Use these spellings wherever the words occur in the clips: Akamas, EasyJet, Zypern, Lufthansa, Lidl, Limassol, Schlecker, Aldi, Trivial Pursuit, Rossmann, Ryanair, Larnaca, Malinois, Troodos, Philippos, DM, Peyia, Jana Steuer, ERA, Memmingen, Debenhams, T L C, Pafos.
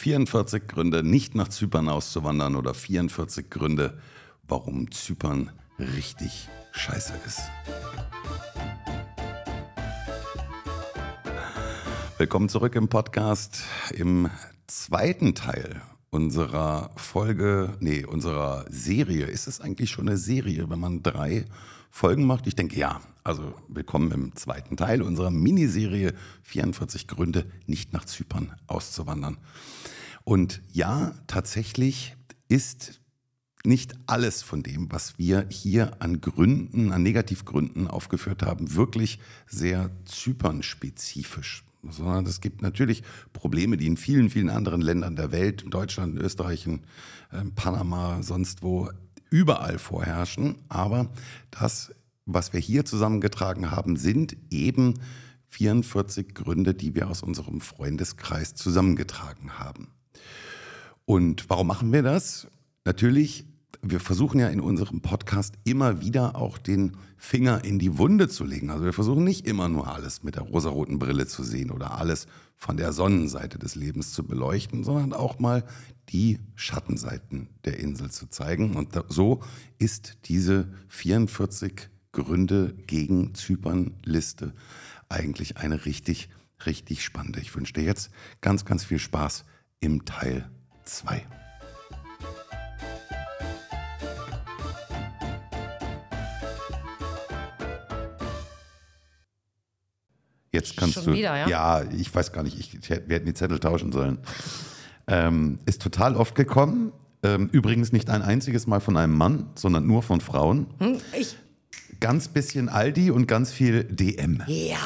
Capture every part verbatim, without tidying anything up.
vierundvierzig Gründe, nicht nach Zypern auszuwandern, oder vierundvierzig Gründe, warum Zypern richtig scheiße ist. Willkommen zurück im Podcast, im zweiten Teil unserer Folge, nee, unserer Serie. Ist es eigentlich schon eine Serie, wenn man drei Folgen macht? Ich denke, ja. Also willkommen im zweiten Teil unserer Miniserie vierundvierzig Gründe, nicht nach Zypern auszuwandern. Und ja, tatsächlich ist nicht alles von dem, was wir hier an Gründen, an Negativgründen aufgeführt haben, wirklich sehr Zypern-spezifisch. Sondern es gibt natürlich Probleme, die in vielen, vielen anderen Ländern der Welt, in Deutschland, in Österreich, in Panama, sonst wo, überall vorherrschen. Aber das, was wir hier zusammengetragen haben, sind eben vierundvierzig Gründe, die wir aus unserem Freundeskreis zusammengetragen haben. Und warum machen wir das? Natürlich, wir versuchen ja in unserem Podcast immer wieder auch den Finger in die Wunde zu legen. Also wir versuchen nicht immer nur alles mit der rosaroten Brille zu sehen oder alles von der Sonnenseite des Lebens zu beleuchten, sondern auch mal die Schattenseiten der Insel zu zeigen. Und so ist diese vierundvierzig Gründe gegen Zypern-Liste eigentlich eine richtig, richtig spannende. Ich wünsche dir jetzt ganz, ganz viel Spaß im Teil zwei. Jetzt kannst Schon du, wieder, ja? Ja, ich weiß gar nicht, ich, wir hätten die Zettel tauschen sollen. Ähm, ist total oft gekommen. Ähm, übrigens nicht ein einziges Mal von einem Mann, sondern nur von Frauen. Hm, ich. Ganz bisschen Aldi und ganz viel D M. Ja.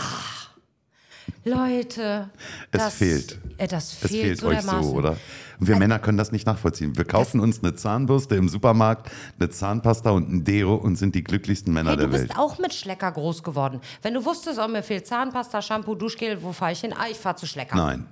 Leute. Es das, fehlt. Äh, das fehlt. Es fehlt so euch dermaßen. So, oder? Und wir äh, Männer können das nicht nachvollziehen. Wir kaufen uns eine Zahnbürste im Supermarkt, eine Zahnpasta und ein Deo und sind die glücklichsten Männer hey, der Welt. Du bist auch mit Schlecker groß geworden. Wenn du wusstest, oh, mir fehlt Zahnpasta, Shampoo, Duschgel, wo fahre ich hin? Ah, ich fahre zu Schlecker. Nein.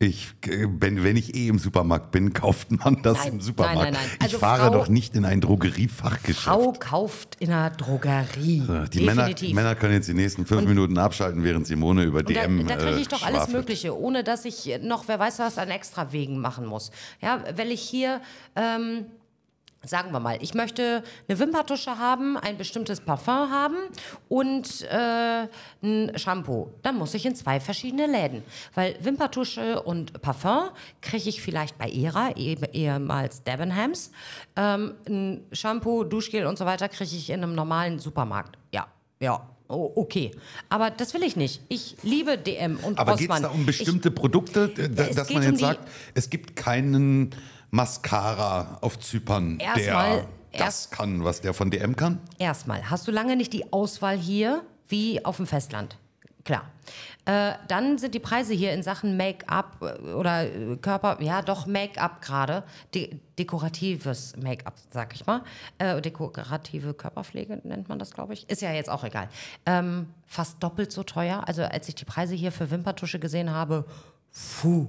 Ich, wenn, wenn ich eh im Supermarkt bin, kauft man das nein, im Supermarkt. Nein, nein, nein. Also ich fahre Frau, doch nicht in ein Drogeriefachgeschäft. Frau kauft in einer Drogerie. Also die Männer, die Männer können jetzt die nächsten fünf und, Minuten abschalten, während Simone über D M Da, da kriege ich doch schwafelt. Alles Mögliche, ohne dass ich noch, wer weiß was, an extra Wegen machen muss. Ja, weil ich hier, ähm, sagen wir mal, ich möchte eine Wimperntusche haben, ein bestimmtes Parfum haben und äh, ein Shampoo. Dann muss ich in zwei verschiedene Läden. Weil Wimperntusche und Parfum kriege ich vielleicht bei E R A, eh, ehemals Debenhams. Ähm, ein Shampoo, Duschgel und so weiter kriege ich in einem normalen Supermarkt. Ja, ja. Oh, okay, aber das will ich nicht. Ich liebe D M und Rossmann. Aber geht es da um bestimmte ich, Produkte, d- dass man jetzt um sagt, es gibt keinen Mascara auf Zypern, der das kann, was der von D M kann? Erstmal, hast du lange nicht die Auswahl hier wie auf dem Festland? Klar. Äh, dann sind die Preise hier in Sachen Make-up oder Körper, ja doch Make-up gerade, de- dekoratives Make-up, sag ich mal. Äh, dekorative Körperpflege nennt man das, glaube ich. Ist ja jetzt auch egal. Ähm, fast doppelt so teuer. Also als ich die Preise hier für Wimperntusche gesehen habe, puh.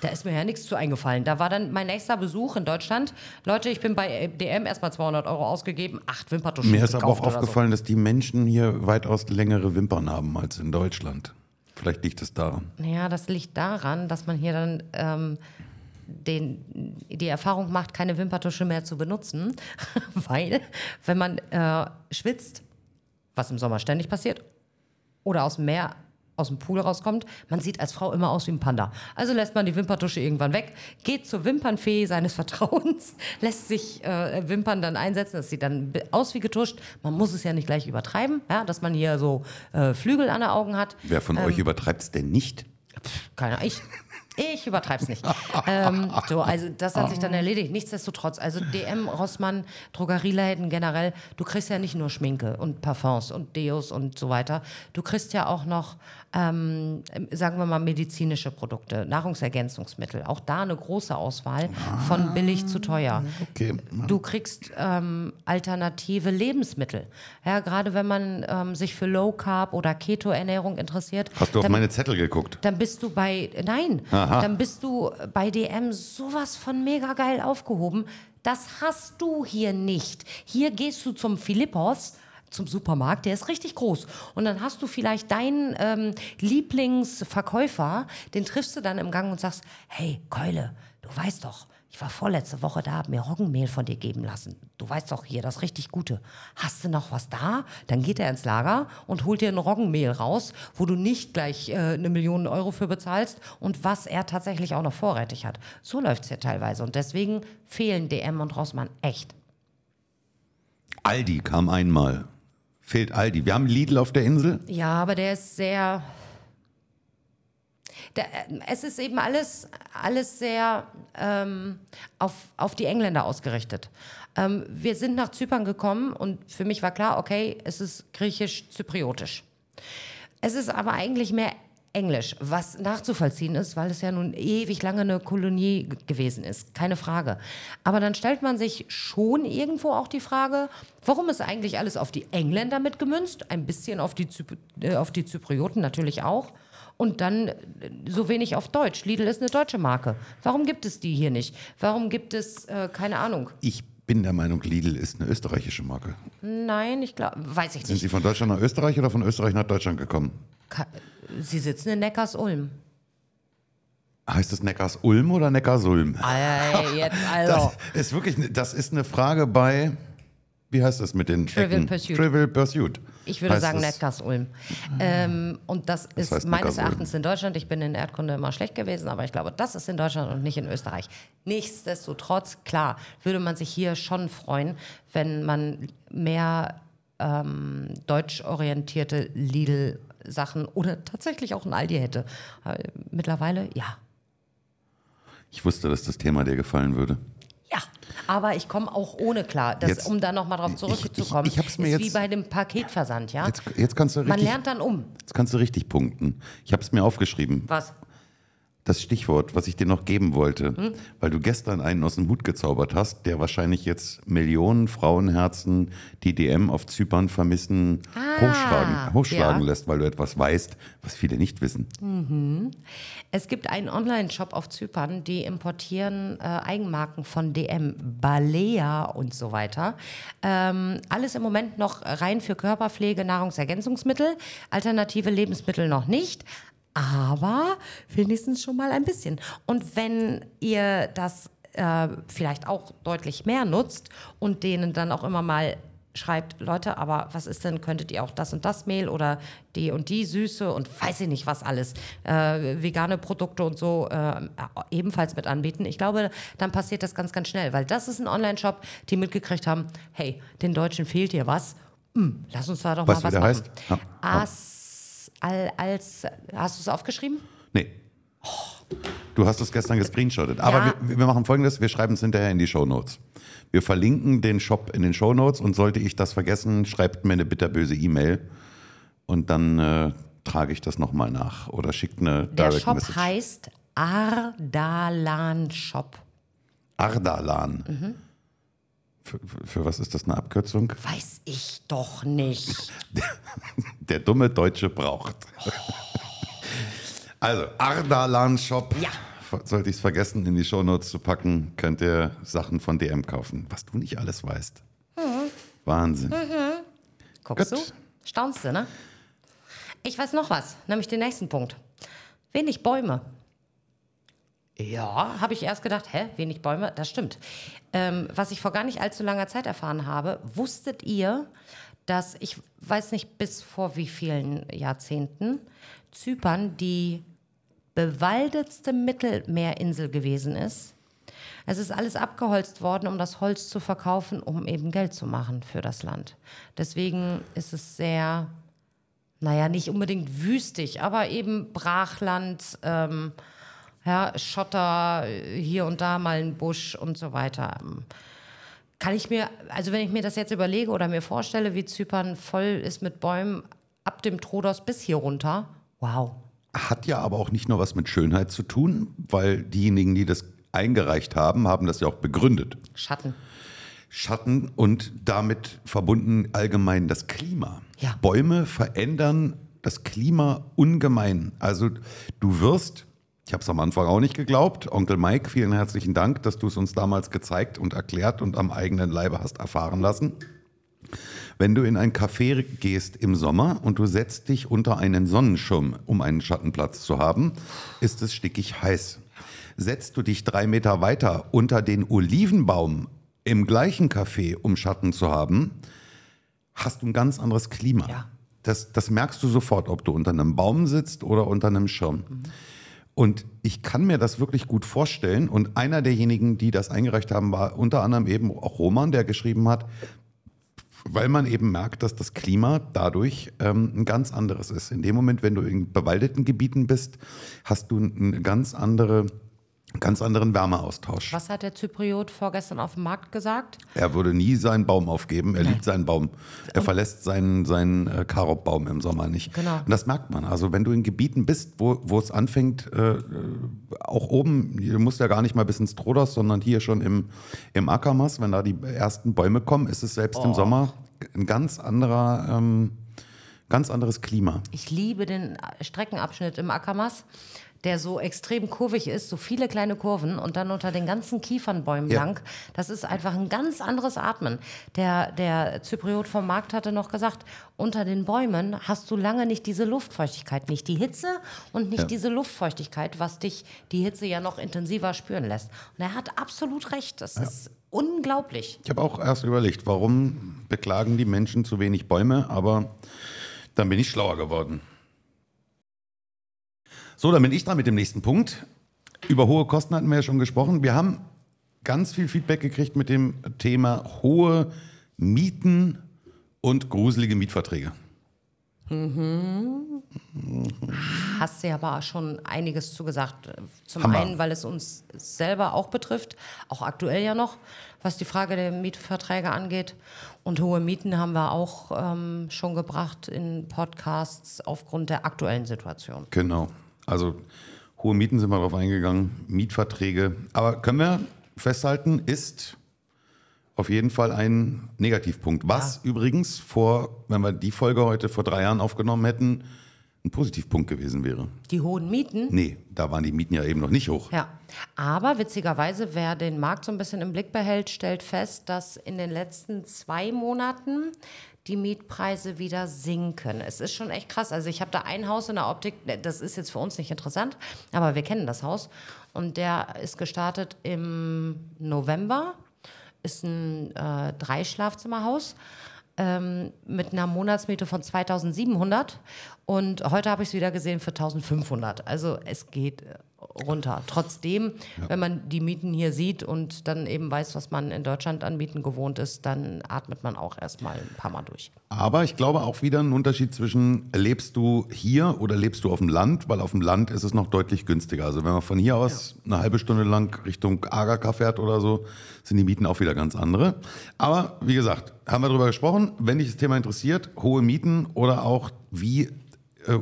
Da ist mir ja nichts zu eingefallen. Da war dann mein nächster Besuch in Deutschland. Leute, ich bin bei D M erstmal zweihundert Euro ausgegeben, acht Wimperntuschen gekauft. Mir ist aber auch aufgefallen, so. Dass die Menschen hier weitaus längere Wimpern haben als in Deutschland. Vielleicht liegt es daran. Ja, das liegt daran, dass man hier dann ähm, den, die Erfahrung macht, keine Wimperntusche mehr zu benutzen. Weil, wenn man äh, schwitzt, was im Sommer ständig passiert, oder aus dem Meer aus dem Pool rauskommt, man sieht als Frau immer aus wie ein Panda. Also lässt man die Wimperntusche irgendwann weg, geht zur Wimpernfee seines Vertrauens, lässt sich äh, Wimpern dann einsetzen, das sieht dann aus wie getuscht. Man muss es ja nicht gleich übertreiben, ja, dass man hier so äh, Flügel an den Augen hat. Wer von ähm, euch übertreibt es denn nicht? Pff, keine Ahnung. Ich übertreib's nicht. ähm, so, also das hat sich dann erledigt. Nichtsdestotrotz, also D M, Rossmann, Drogerieläden generell, du kriegst ja nicht nur Schminke und Parfums und Deos und so weiter. Du kriegst ja auch noch, ähm, sagen wir mal, medizinische Produkte, Nahrungsergänzungsmittel. Auch da eine große Auswahl von billig zu teuer. Okay. Du kriegst ähm, alternative Lebensmittel. Ja, gerade wenn man ähm, sich für Low Carb oder Keto-Ernährung interessiert. Hast du auf dann, meine Zettel geguckt? Dann bist du bei, nein, ah. Aha. Dann bist du bei D M sowas von mega geil aufgehoben. Das hast du hier nicht. Hier gehst du zum Philippos, zum Supermarkt, der ist richtig groß. Und dann hast du vielleicht deinen ähm, Lieblingsverkäufer, den triffst du dann im Gang und sagst, hey Keule, du weißt doch, ich war vorletzte Woche da, habe mir Roggenmehl von dir geben lassen. Du weißt doch hier, das richtig Gute. Hast du noch was da? Dann geht er ins Lager und holt dir ein Roggenmehl raus, wo du nicht gleich äh, eine Million Euro für bezahlst und was er tatsächlich auch noch vorrätig hat. So läuft es ja teilweise. Und deswegen fehlen D M und Rossmann echt. Aldi kam einmal. Fehlt Aldi. Wir haben Lidl auf der Insel. Ja, aber der ist sehr... Da, es ist eben alles, alles sehr ähm, auf, auf die Engländer ausgerichtet. Ähm, wir sind nach Zypern gekommen und für mich war klar, okay, es ist griechisch-zypriotisch. Es ist aber eigentlich mehr Englisch, was nachzuvollziehen ist, weil es ja nun ewig lange eine Kolonie g- gewesen ist, keine Frage. Aber dann stellt man sich schon irgendwo auch die Frage, warum ist eigentlich alles auf die Engländer mitgemünzt, ein bisschen auf die, Zyp- äh, auf die Zyprioten natürlich auch. Und dann so wenig auf Deutsch. Lidl ist eine deutsche Marke. Warum gibt es die hier nicht? Warum gibt es, äh, keine Ahnung. Ich bin der Meinung, Lidl ist eine österreichische Marke. Nein, ich glaube, weiß ich nicht. Sind Sie von Deutschland nach Österreich oder von Österreich nach Deutschland gekommen? Ka- Sie sitzen in Neckars-Ulm. Heißt es Neckars-Ulm oder Neckarsulm? Ey, jetzt also. Das ist wirklich, das ist eine Frage bei... Wie heißt das mit den Trivial Pursuit. Trivial Pursuit? Ich würde heißt sagen Netgas-Ulm. Ähm, und das, das ist meines Erachtens in Deutschland. Ich bin in Erdkunde immer schlecht gewesen, aber ich glaube, das ist in Deutschland und nicht in Österreich. Nichtsdestotrotz, klar, würde man sich hier schon freuen, wenn man mehr ähm, deutschorientierte Lidl-Sachen oder tatsächlich auch ein Aldi hätte. Mittlerweile, ja. Ich wusste, dass das Thema dir gefallen würde. Ja, aber ich komme auch ohne klar, dass, jetzt, um da nochmal drauf zurückzukommen, ich, ich, ich hab's mir ist jetzt, wie bei dem Paketversand, ja? Jetzt, jetzt kannst du richtig, man lernt dann um. Jetzt kannst du richtig punkten. Ich habe es mir aufgeschrieben. Was? Das Stichwort, was ich dir noch geben wollte, hm? weil du gestern einen aus dem Hut gezaubert hast, der wahrscheinlich jetzt Millionen Frauenherzen, die D M auf Zypern vermissen, ah, hochschlagen, hochschlagen ja. lässt, weil du etwas weißt, was viele nicht wissen. Mhm. Es gibt einen Online-Shop auf Zypern, die importieren äh, Eigenmarken von D M, Balea und so weiter. Ähm, alles im Moment noch rein für Körperpflege, Nahrungsergänzungsmittel, alternative Lebensmittel noch nicht. Aber wenigstens schon mal ein bisschen. Und wenn ihr das äh, vielleicht auch deutlich mehr nutzt und denen dann auch immer mal schreibt, Leute, aber was ist denn, könntet ihr auch das und das Mehl oder die und die Süße und weiß ich nicht was alles, äh, vegane Produkte und so äh, ebenfalls mit anbieten. Ich glaube, dann passiert das ganz, ganz schnell, weil das ist ein Online-Shop, die mitgekriegt haben, hey, den Deutschen fehlt hier was, hm, lass uns da doch was mal was machen. Heißt? Ha, ha. As- Als, hast du es aufgeschrieben? Nee. Oh. Du hast es gestern gescreenshottet. Aber ja. wir, wir machen Folgendes, wir schreiben es hinterher in die Shownotes. Wir verlinken den Shop in den Shownotes und sollte ich das vergessen, schreibt mir eine bitterböse E-Mail und dann äh, trage ich das nochmal nach oder schickt eine Direct Message. Der Shop Message. Heißt Ardalan Shop. Ardalan. Mhm. Für, für, für was ist das eine Abkürzung? Weiß ich doch nicht. Der, der dumme Deutsche braucht. Oh. Also, Ardalan Shop. Ja. Sollte ich es vergessen, in die Shownotes zu packen, könnt ihr Sachen von D M kaufen. Was du nicht alles weißt. Mhm. Wahnsinn. Mhm. Guckst Gut. du? Staunst du, ne? Ich weiß noch was, nämlich den nächsten Punkt. Wenig Bäume. Ja, habe ich erst gedacht, hä, wenig Bäume, das stimmt. Ähm, was ich vor gar nicht allzu langer Zeit erfahren habe, wusstet ihr, dass, ich weiß nicht bis vor wie vielen Jahrzehnten, Zypern die bewaldetste Mittelmeerinsel gewesen ist? Es ist alles abgeholzt worden, um das Holz zu verkaufen, um eben Geld zu machen für das Land. Deswegen ist es sehr, naja, nicht unbedingt wüstig, aber eben Brachland, ähm, ja, Schotter, hier und da mal ein Busch und so weiter. Kann ich mir, also wenn ich mir das jetzt überlege oder mir vorstelle, wie Zypern voll ist mit Bäumen, ab dem Troodos bis hier runter, wow. Hat ja aber auch nicht nur was mit Schönheit zu tun, weil diejenigen, die das eingereicht haben, haben das ja auch begründet. Schatten. Schatten und damit verbunden allgemein das Klima. Ja. Bäume verändern das Klima ungemein. Also du wirst... Ich habe es am Anfang auch nicht geglaubt. Onkel Mike, vielen herzlichen Dank, dass du es uns damals gezeigt und erklärt und am eigenen Leibe hast erfahren lassen. Wenn du in ein Café gehst im Sommer und du setzt dich unter einen Sonnenschirm, um einen Schattenplatz zu haben, ist es stickig heiß. Setzt du dich drei Meter weiter unter den Olivenbaum im gleichen Café, um Schatten zu haben, hast du ein ganz anderes Klima. Ja. Das, das merkst du sofort, ob du unter einem Baum sitzt oder unter einem Schirm. Mhm. Und ich kann mir das wirklich gut vorstellen. Und einer derjenigen, die das eingereicht haben, war unter anderem eben auch Roman, der geschrieben hat, weil man eben merkt, dass das Klima dadurch ähm, ein ganz anderes ist. In dem Moment, wenn du in bewaldeten Gebieten bist, hast du einen ganz, andere, ganz anderen Wärmeaustausch. Was hat der Zypriot vorgestern auf dem Markt gesagt? Er würde nie seinen Baum aufgeben. Er Nein. liebt seinen Baum. Er Und verlässt seinen, seinen äh, Karopbaum im Sommer nicht. Genau. Und das merkt man. Also wenn du in Gebieten bist, wo, wo es anfängt, äh, auch oben, du musst ja gar nicht mal bis ins Trodos, sondern hier schon im, im Akamas, wenn da die ersten Bäume kommen, ist es selbst oh. im Sommer ein ganz anderer, ähm, ganz anderes Klima. Ich liebe den Streckenabschnitt im Akamas, der so extrem kurvig ist, so viele kleine Kurven und dann unter den ganzen Kiefernbäumen ja. lang. Das ist einfach ein ganz anderes Atmen. Der, der Zypriot vom Markt hatte noch gesagt, unter den Bäumen hast du lange nicht diese Luftfeuchtigkeit, nicht die Hitze und nicht ja. diese Luftfeuchtigkeit, was dich die Hitze ja noch intensiver spüren lässt. Und er hat absolut recht, das ja. ist unglaublich. Ich habe auch erst überlegt, warum beklagen die Menschen zu wenig Bäume, aber dann bin ich schlauer geworden. So, dann bin ich dran mit dem nächsten Punkt. Über hohe Kosten hatten wir ja schon gesprochen. Wir haben ganz viel Feedback gekriegt mit dem Thema hohe Mieten und gruselige Mietverträge. Mhm. Hast du aber schon einiges zugesagt. Zum Hammer. Einen, weil es uns selber auch betrifft, auch aktuell ja noch, was die Frage der Mietverträge angeht. Und hohe Mieten haben wir auch ähm, schon gebracht in Podcasts aufgrund der aktuellen Situation. Genau. Also hohe Mieten sind wir drauf eingegangen, Mietverträge. Aber können wir festhalten, ist auf jeden Fall ein Negativpunkt. Was ja. übrigens vor, wenn wir die Folge heute vor drei Jahren aufgenommen hätten, ein Positivpunkt gewesen wäre. Die hohen Mieten? Nee, da waren die Mieten ja eben noch nicht hoch. Ja, aber witzigerweise, wer den Markt so ein bisschen im Blick behält, stellt fest, dass in den letzten zwei Monaten die Mietpreise wieder sinken. Es ist schon echt krass. Also ich habe da ein Haus in der Optik, das ist jetzt für uns nicht interessant, aber wir kennen das Haus. Und der ist gestartet im November, ist ein äh, Dreischlafzimmerhaus ähm, mit einer Monatsmiete von zweitausendsiebenhundert. Und heute habe ich es wieder gesehen für eintausendfünfhundert. Also es geht runter. Trotzdem, ja. wenn man die Mieten hier sieht und dann eben weiß, was man in Deutschland an Mieten gewohnt ist, dann atmet man auch erstmal ein paar Mal durch. Aber ich glaube auch wieder einen Unterschied zwischen, lebst du hier oder lebst du auf dem Land, weil auf dem Land ist es noch deutlich günstiger. Also wenn man von hier aus ja. eine halbe Stunde lang Richtung Agaka fährt oder so, sind die Mieten auch wieder ganz andere. Aber wie gesagt, haben wir darüber gesprochen, wenn dich das Thema interessiert, hohe Mieten oder auch wie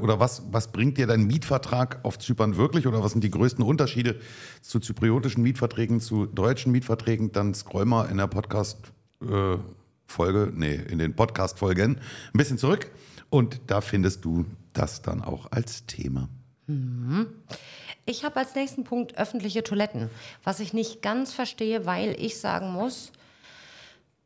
oder was, was bringt dir dein Mietvertrag auf Zypern wirklich oder was sind die größten Unterschiede zu zypriotischen Mietverträgen, zu deutschen Mietverträgen, dann scroll mal in der Podcast-Folge, äh, nee, in den Podcast-Folgen ein bisschen zurück und da findest du das dann auch als Thema. Mhm. Ich habe als nächsten Punkt öffentliche Toiletten, was ich nicht ganz verstehe, weil ich sagen muss,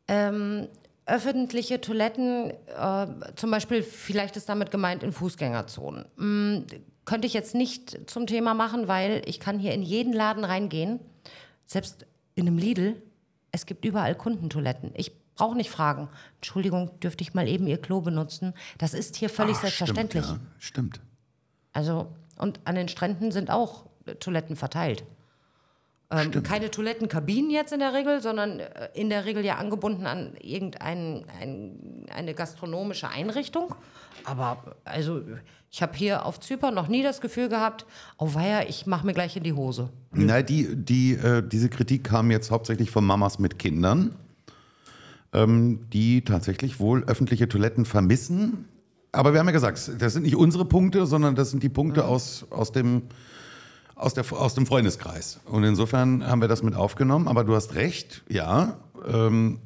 ähm, öffentliche Toiletten, äh, zum Beispiel, vielleicht ist damit gemeint in Fußgängerzonen. Hm, könnte ich jetzt nicht zum Thema machen, weil ich kann hier in jeden Laden reingehen, selbst in einem Lidl. Es gibt überall Kundentoiletten. Ich brauche nicht fragen, Entschuldigung, dürfte ich mal eben Ihr Klo benutzen? Das ist hier völlig Ach, selbstverständlich. Stimmt, ja, stimmt. Also, und an den Stränden sind auch Toiletten verteilt. Ähm, keine Toilettenkabinen jetzt in der Regel, sondern in der Regel ja angebunden an irgendeine ein, eine gastronomische Einrichtung. Aber also ich habe hier auf Zypern noch nie das Gefühl gehabt, oh weia, ich mache mir gleich in die Hose. Na, die, die, äh, diese Kritik kam jetzt hauptsächlich von Mamas mit Kindern, ähm, die tatsächlich wohl öffentliche Toiletten vermissen. Aber wir haben ja gesagt, das sind nicht unsere Punkte, sondern das sind die Punkte mhm. aus, aus dem... Aus, der, aus dem Freundeskreis. Und insofern haben wir das mit aufgenommen. Aber du hast recht, ja. Ähm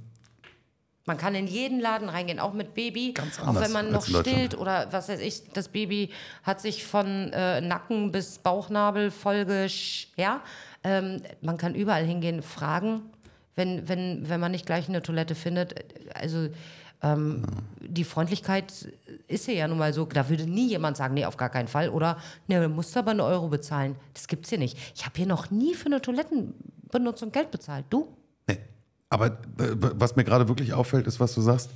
man kann in jeden Laden reingehen, auch mit Baby. Ganz anders. Auch wenn man noch stillt oder was weiß ich. Das Baby hat sich von äh, Nacken bis Bauchnabel vollgesch... Ja, ähm, man kann überall hingehen, fragen, wenn, wenn, wenn man nicht gleich eine Toilette findet. Also Ähm, ja. Die Freundlichkeit ist ja nun mal so, da würde nie jemand sagen, nee, auf gar keinen Fall. Oder, nee, du musst aber einen Euro bezahlen. Das gibt's hier nicht. Ich habe hier noch nie für eine Toilettenbenutzung Geld bezahlt. Du? Nee. Aber äh, was mir gerade wirklich auffällt, ist, was du sagst,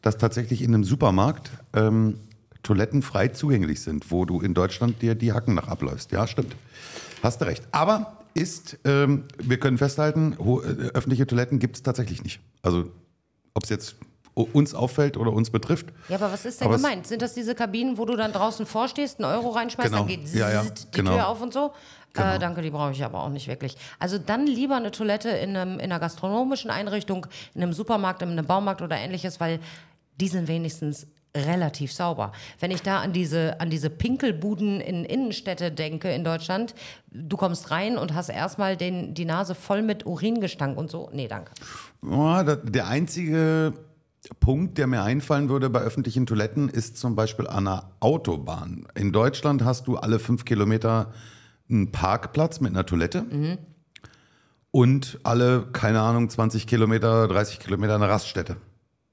dass tatsächlich in einem Supermarkt ähm, Toiletten frei zugänglich sind, wo du in Deutschland dir die Hacken nach abläufst. Ja, stimmt. Hast du recht. Aber ist, ähm, wir können festhalten, ho- öffentliche Toiletten gibt es tatsächlich nicht. Also, ob es jetzt uns auffällt oder uns betrifft. Ja, aber was ist denn aber gemeint? Sind das diese Kabinen, wo du dann draußen vorstehst, einen Euro reinschmeißt, genau, dann geht ja, ja, die genau. Tür auf und so? Genau. Äh, danke, die brauche ich aber auch nicht wirklich. Also dann lieber eine Toilette in, einem, in einer gastronomischen Einrichtung, in einem Supermarkt, in einem Baumarkt oder Ähnliches, weil die sind wenigstens relativ sauber. Wenn ich da an diese, an diese Pinkelbuden in Innenstädte denke in Deutschland, du kommst rein und hast erstmal den, die Nase voll mit Uringestank und so. Nee, danke. Oh, der einzige Punkt, der mir einfallen würde bei öffentlichen Toiletten, ist zum Beispiel an einer Autobahn. In Deutschland hast du alle fünf Kilometer einen Parkplatz mit einer Toilette mhm. und alle, keine Ahnung, zwanzig Kilometer, dreißig Kilometer eine Raststätte.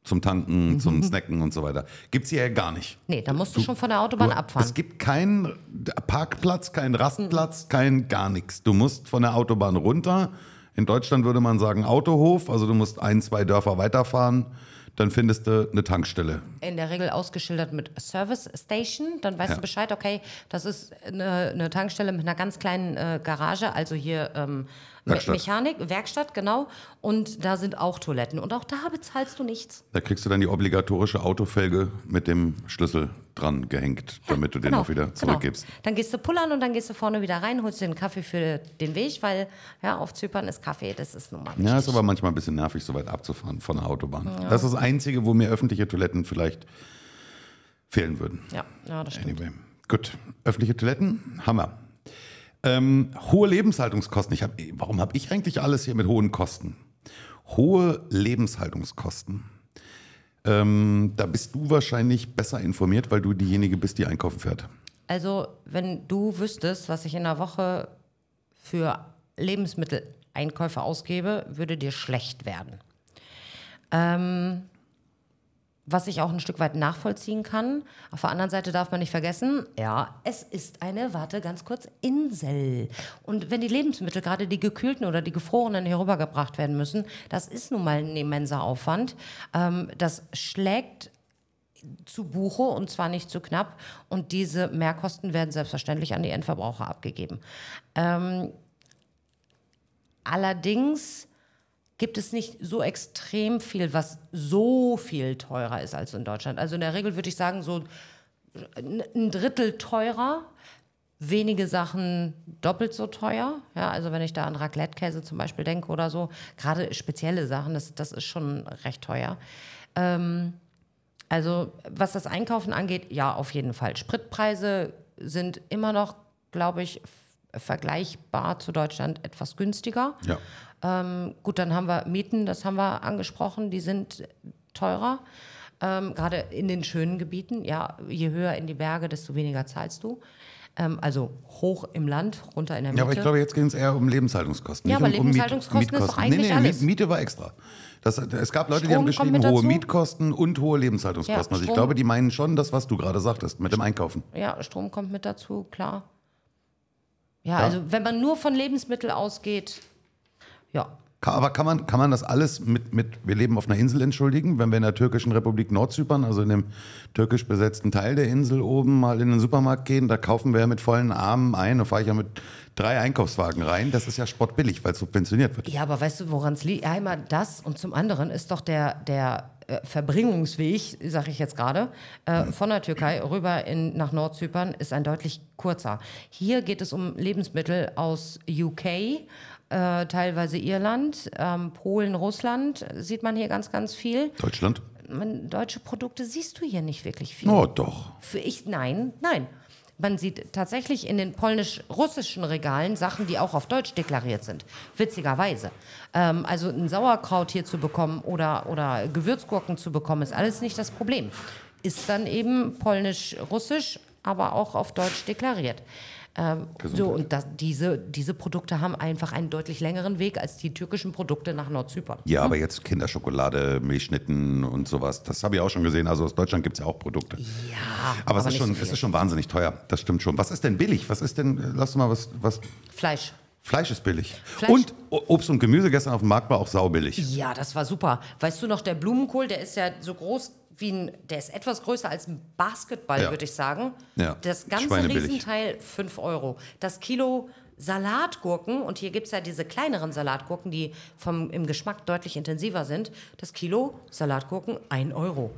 Zum Tanken, mhm. zum Snacken und so weiter. Gibt's hier ja gar nicht. Nee, da musst du, du schon von der Autobahn du, abfahren. Es gibt keinen Parkplatz, keinen Rastplatz, mhm. kein gar nichts. Du musst von der Autobahn runter. In Deutschland würde man sagen Autohof. Also du musst ein, zwei Dörfer weiterfahren. Dann findest du eine Tankstelle. In der Regel ausgeschildert mit Service Station. Dann weißt ja. du Bescheid, okay, das ist eine, eine Tankstelle mit einer ganz kleinen äh, Garage. Also hier ähm, Werkstatt. Me- Mechanik, Werkstatt, genau. Und da sind auch Toiletten. Und auch da bezahlst du nichts. Da kriegst du dann die obligatorische Autofelge mit dem Schlüssel dran gehängt, ja, damit du genau, den auch wieder zurückgibst. Genau. Dann gehst du pullern und dann gehst du vorne wieder rein, holst dir einen Kaffee für den Weg, weil ja, auf Zypern ist Kaffee, das ist nun mal wichtig. Ja, ist aber manchmal ein bisschen nervig, so weit abzufahren von der Autobahn. Ja. Das ist das Einzige, wo mir öffentliche Toiletten vielleicht fehlen würden. Ja, ja das stimmt. Anyway. Gut, öffentliche Toiletten, Hammer. Ähm, hohe Lebenshaltungskosten. Ich hab, warum habe ich eigentlich alles hier mit hohen Kosten? Hohe Lebenshaltungskosten. Ähm, da bist du wahrscheinlich besser informiert, weil du diejenige bist, die einkaufen fährt. Also, wenn du wüsstest, was ich in der Woche für Lebensmitteleinkäufe ausgebe, würde dir schlecht werden. Ähm, was ich auch ein Stück weit nachvollziehen kann. Auf der anderen Seite darf man nicht vergessen, ja, es ist eine, warte ganz kurz, Insel. Und wenn die Lebensmittel, gerade die gekühlten oder die gefrorenen, hier rübergebracht werden müssen, das ist nun mal ein immenser Aufwand. Ähm, das schlägt zu Buche und zwar nicht zu knapp. Und diese Mehrkosten werden selbstverständlich an die Endverbraucher abgegeben. Ähm, allerdings gibt es nicht so extrem viel, was so viel teurer ist als in Deutschland. Also in der Regel würde ich sagen, so ein Drittel teurer, wenige Sachen doppelt so teuer. Ja, also wenn ich da an Raclette-Käse zum Beispiel denke oder so, gerade spezielle Sachen, das, das ist schon recht teuer. Ähm, also was das Einkaufen angeht, ja, auf jeden Fall. Spritpreise sind immer noch, glaube ich, vergleichbar zu Deutschland etwas günstiger. Ja. Ähm, gut, dann haben wir Mieten, das haben wir angesprochen, die sind teurer. Ähm, gerade in den schönen Gebieten, ja, je höher in die Berge, desto weniger zahlst du. Ähm, also hoch im Land, runter in der Miete. Ja, aber ich glaube, jetzt ging es eher um Lebenshaltungskosten. Ja, nicht aber um, um Lebenshaltungskosten um ist doch eigentlich nee, nee, alles. Miete war extra. Das, es gab Leute, Strom die haben geschrieben, hohe Mietkosten und hohe Lebenshaltungskosten. Ja, also ich glaube, die meinen schon das, was du gerade sagtest, mit dem Einkaufen. Ja, Strom kommt mit dazu, klar. Ja, ja, also wenn man nur von Lebensmitteln ausgeht, ja. Aber kann man, kann man das alles mit, mit, wir leben auf einer Insel, entschuldigen, wenn wir in der türkischen Republik Nordzypern, also in dem türkisch besetzten Teil der Insel oben, mal in den Supermarkt gehen, da kaufen wir ja mit vollen Armen ein, da fahre ich ja mit drei Einkaufswagen rein, das ist ja sportbillig, weil es subventioniert wird. Ja, aber weißt du, woran es liegt? Einmal das und zum anderen ist doch der, der äh, Verbringungsweg, sage ich jetzt gerade, äh, von der Türkei rüber in, nach Nordzypern ist ein deutlich kurzer. Hier geht es um Lebensmittel aus U K, Äh, teilweise Irland, ähm, Polen, Russland sieht man hier ganz, ganz viel. Deutschland? Man, deutsche Produkte siehst du hier nicht wirklich viel. Oh, doch. Für ich, nein, nein. Man sieht tatsächlich in den polnisch-russischen Regalen Sachen, die auch auf Deutsch deklariert sind. Witzigerweise. Ähm, also ein Sauerkraut hier zu bekommen oder, oder Gewürzgurken zu bekommen, ist alles nicht das Problem. Ist dann eben polnisch-russisch, aber auch auf Deutsch deklariert. Ähm, so, und das, diese, diese Produkte haben einfach einen deutlich längeren Weg als die türkischen Produkte nach Nordzypern. Ja, hm? aber jetzt Kinderschokolade, Milchschnitten und sowas, das habe ich auch schon gesehen. Also aus Deutschland gibt es ja auch Produkte. Ja, aber, aber es, ist schon, so es ist schon wahnsinnig teuer, das stimmt schon. Was ist denn billig? Was ist denn, lass uns mal was... was Fleisch. Fleisch ist billig. Fleisch. Und Obst und Gemüse gestern auf dem Markt war auch saubillig. Ja, das war super. Weißt du noch, der Blumenkohl, der ist ja so groß... Wie ein, der ist etwas größer als ein Basketball, ja. würde ich sagen. Ja. Das ganze Riesenteil fünf Euro. Das Kilo Salatgurken, und hier gibt es ja diese kleineren Salatgurken, die vom, im Geschmack deutlich intensiver sind. Das Kilo Salatgurken ein Euro.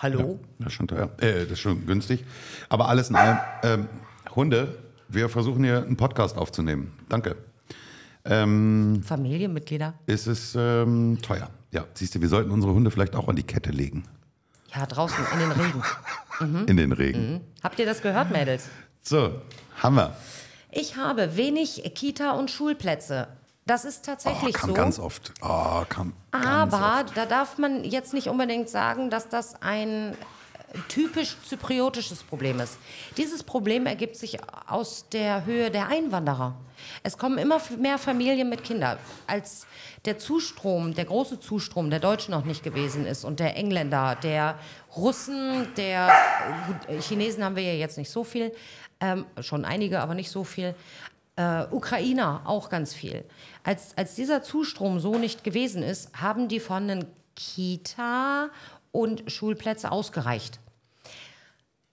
Hallo? Ja, das ist schon teuer. Äh, das ist schon günstig. Aber alles in allem, ähm, Hunde, wir versuchen hier einen Podcast aufzunehmen. Danke. Ähm, Familienmitglieder. Ist es ähm, teuer. Ja, siehst du, wir sollten unsere Hunde vielleicht auch an die Kette legen. Ja, draußen, in den Regen. Mhm. In den Regen. Mhm. Habt ihr das gehört, Mädels? So, Hammer. Ich habe wenig Kita- und Schulplätze. Das ist tatsächlich oh, kam so. Ganz oft. Oh, kam ganz Aber oft. Da darf man jetzt nicht unbedingt sagen, dass das ein typisch zypriotisches Problem ist. Dieses Problem ergibt sich aus der Höhe der Einwanderer. Es kommen immer mehr Familien mit Kindern. Als der Zustrom, der große Zustrom der Deutschen noch nicht gewesen ist und der Engländer, der Russen, der Chinesen haben wir ja jetzt nicht so viel, ähm, schon einige, aber nicht so viel, äh, Ukrainer auch ganz viel. Als, als dieser Zustrom so nicht gewesen ist, haben die vorhandenen Kita und Schulplätze ausgereicht.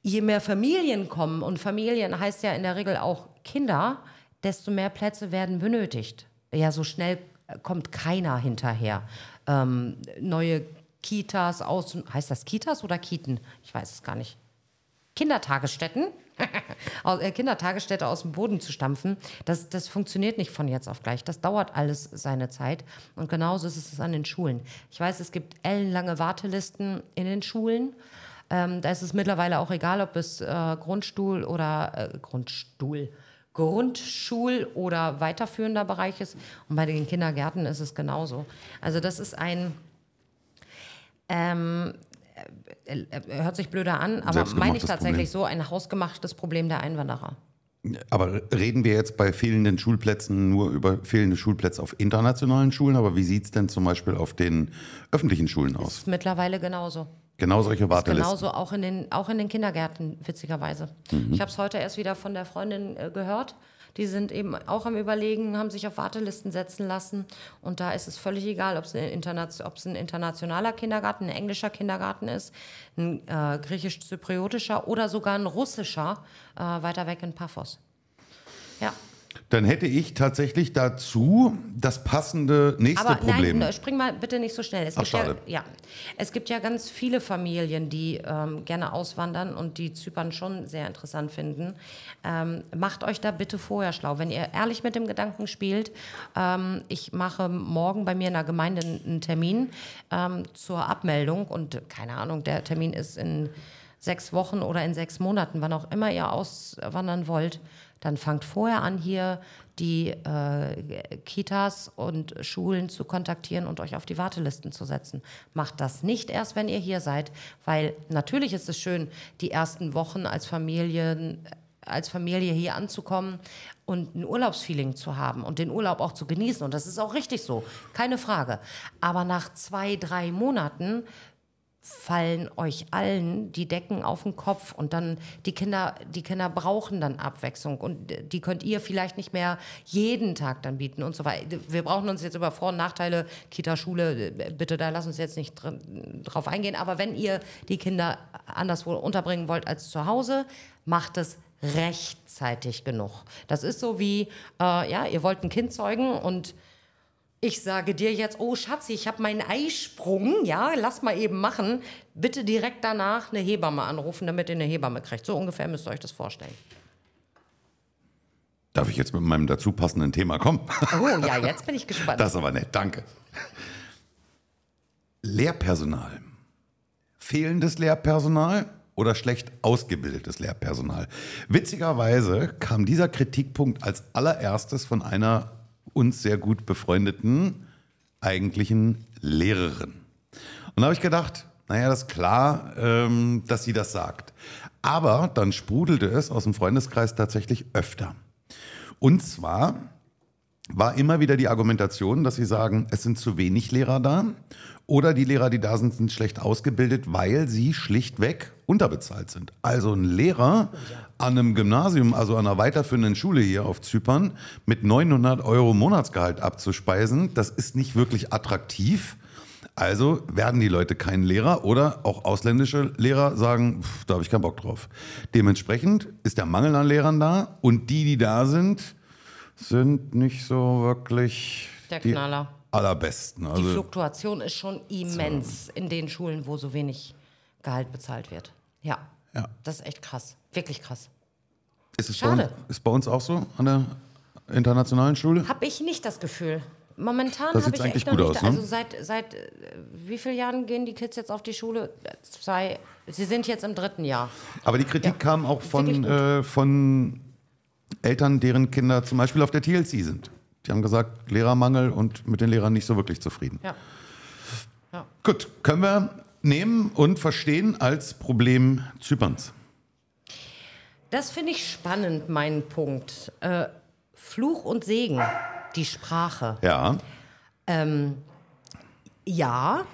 Je mehr Familien kommen, und Familien heißt ja in der Regel auch Kinder, desto mehr Plätze werden benötigt. Ja, so schnell kommt keiner hinterher. Ähm, neue Kitas aus... Heißt das Kitas oder Kiten? Ich weiß es gar nicht. Kindertagesstätten. Kindertagesstätte aus dem Boden zu stampfen, das, das funktioniert nicht von jetzt auf gleich. Das dauert alles seine Zeit. Und genauso ist es an den Schulen. Ich weiß, es gibt ellenlange Wartelisten in den Schulen. Ähm, da ist es mittlerweile auch egal, ob es äh, Grundstuhl oder... Äh, Grundstuhl... Grundschul- oder weiterführender Bereich ist. Und bei den Kindergärten ist es genauso. Also das ist ein, ähm, hört sich blöder an, aber meine ich tatsächlich so, ein hausgemachtes Problem der Einwanderer. Aber reden wir jetzt bei fehlenden Schulplätzen nur über fehlende Schulplätze auf internationalen Schulen? Aber wie sieht es denn zum Beispiel auf den öffentlichen Schulen aus? Ist mittlerweile genauso. Genau solche Wartelisten. Genauso auch in den, auch in den Kindergärten, witzigerweise. Mhm. Ich habe es heute erst wieder von der Freundin äh, gehört. Die sind eben auch am Überlegen, haben sich auf Wartelisten setzen lassen. Und da ist es völlig egal, ob es ein, Interna- ein internationaler Kindergarten, ein englischer Kindergarten ist, ein äh, griechisch-zypriotischer oder sogar ein russischer, äh, weiter weg in Pafos. Ja. Dann hätte ich tatsächlich dazu das passende nächste Aber Problem. Nein, spring mal bitte nicht so schnell. Es Ach, schade. Ja, ja, es gibt ja ganz viele Familien, die ähm, gerne auswandern und die Zypern schon sehr interessant finden. Ähm, macht euch da bitte vorher schlau. Wenn ihr ehrlich mit dem Gedanken spielt, ähm, ich mache morgen bei mir in der Gemeinde einen Termin ähm, zur Abmeldung. Und keine Ahnung, der Termin ist in sechs Wochen oder in sechs Monaten, wann auch immer ihr auswandern wollt. Dann fangt vorher an, hier die äh, Kitas und Schulen zu kontaktieren und euch auf die Wartelisten zu setzen. Macht das nicht erst, wenn ihr hier seid, weil natürlich ist es schön, die ersten Wochen als Familie, als Familie hier anzukommen und ein Urlaubsfeeling zu haben und den Urlaub auch zu genießen. Und das ist auch richtig so, keine Frage. Aber nach zwei, drei Monaten fallen euch allen die Decken auf den Kopf und dann die Kinder, die Kinder brauchen dann Abwechslung und die könnt ihr vielleicht nicht mehr jeden Tag dann bieten und so weiter. Wir brauchen uns jetzt über Vor- und Nachteile, Kita, Schule, bitte da lass uns jetzt nicht drauf eingehen, aber wenn ihr die Kinder anderswo unterbringen wollt als zu Hause, macht es rechtzeitig genug. Das ist so wie, äh, ja, ihr wollt ein Kind zeugen und ich sage dir jetzt, oh Schatzi, ich habe meinen Eisprung, ja, lass mal eben machen. Bitte direkt danach eine Hebamme anrufen, damit ihr eine Hebamme kriegt. So ungefähr müsst ihr euch das vorstellen. Darf ich jetzt mit meinem dazu passenden Thema kommen? Oh ja, jetzt bin ich gespannt. Das ist aber nett, danke. Lehrpersonal. Fehlendes Lehrpersonal oder schlecht ausgebildetes Lehrpersonal? Witzigerweise kam dieser Kritikpunkt als allererstes von einer uns sehr gut befreundeten eigentlichen Lehrerin. Und da habe ich gedacht, naja, das ist klar, ähm, dass sie das sagt. Aber dann sprudelte es aus dem Freundeskreis tatsächlich öfter. Und zwar war immer wieder die Argumentation, dass sie sagen, es sind zu wenig Lehrer da oder die Lehrer, die da sind, sind schlecht ausgebildet, weil sie schlichtweg unterbezahlt sind. Also ein Lehrer an einem Gymnasium, also an einer weiterführenden Schule hier auf Zypern, mit neunhundert Euro Monatsgehalt abzuspeisen, das ist nicht wirklich attraktiv. Also werden die Leute kein Lehrer oder auch ausländische Lehrer sagen, pff, da habe ich keinen Bock drauf. Dementsprechend ist der Mangel an Lehrern da und die, die da sind, sind nicht so wirklich der Knaller. Die allerbesten. Also die Fluktuation ist schon immens so in den Schulen, wo so wenig Gehalt bezahlt wird. Ja, ja. Das ist echt krass, wirklich krass. Ist es schade. Bei uns, ist bei uns auch so an der internationalen Schule? Habe ich nicht das Gefühl. Momentan habe ich echt noch nicht, aus, ne? Also seit, seit wie vielen Jahren gehen die Kids jetzt auf die Schule? Zwei, sie sind jetzt im dritten Jahr. Aber die Kritik ja. kam auch von, äh, von Eltern, deren Kinder zum Beispiel auf der T L C sind. Die haben gesagt, Lehrermangel und mit den Lehrern nicht so wirklich zufrieden. Ja. Ja. Gut, können wir nehmen und verstehen als Problem Zyperns. Das finde ich spannend, mein Punkt. Äh, Fluch und Segen. Die Sprache. Ja. Ähm, ja.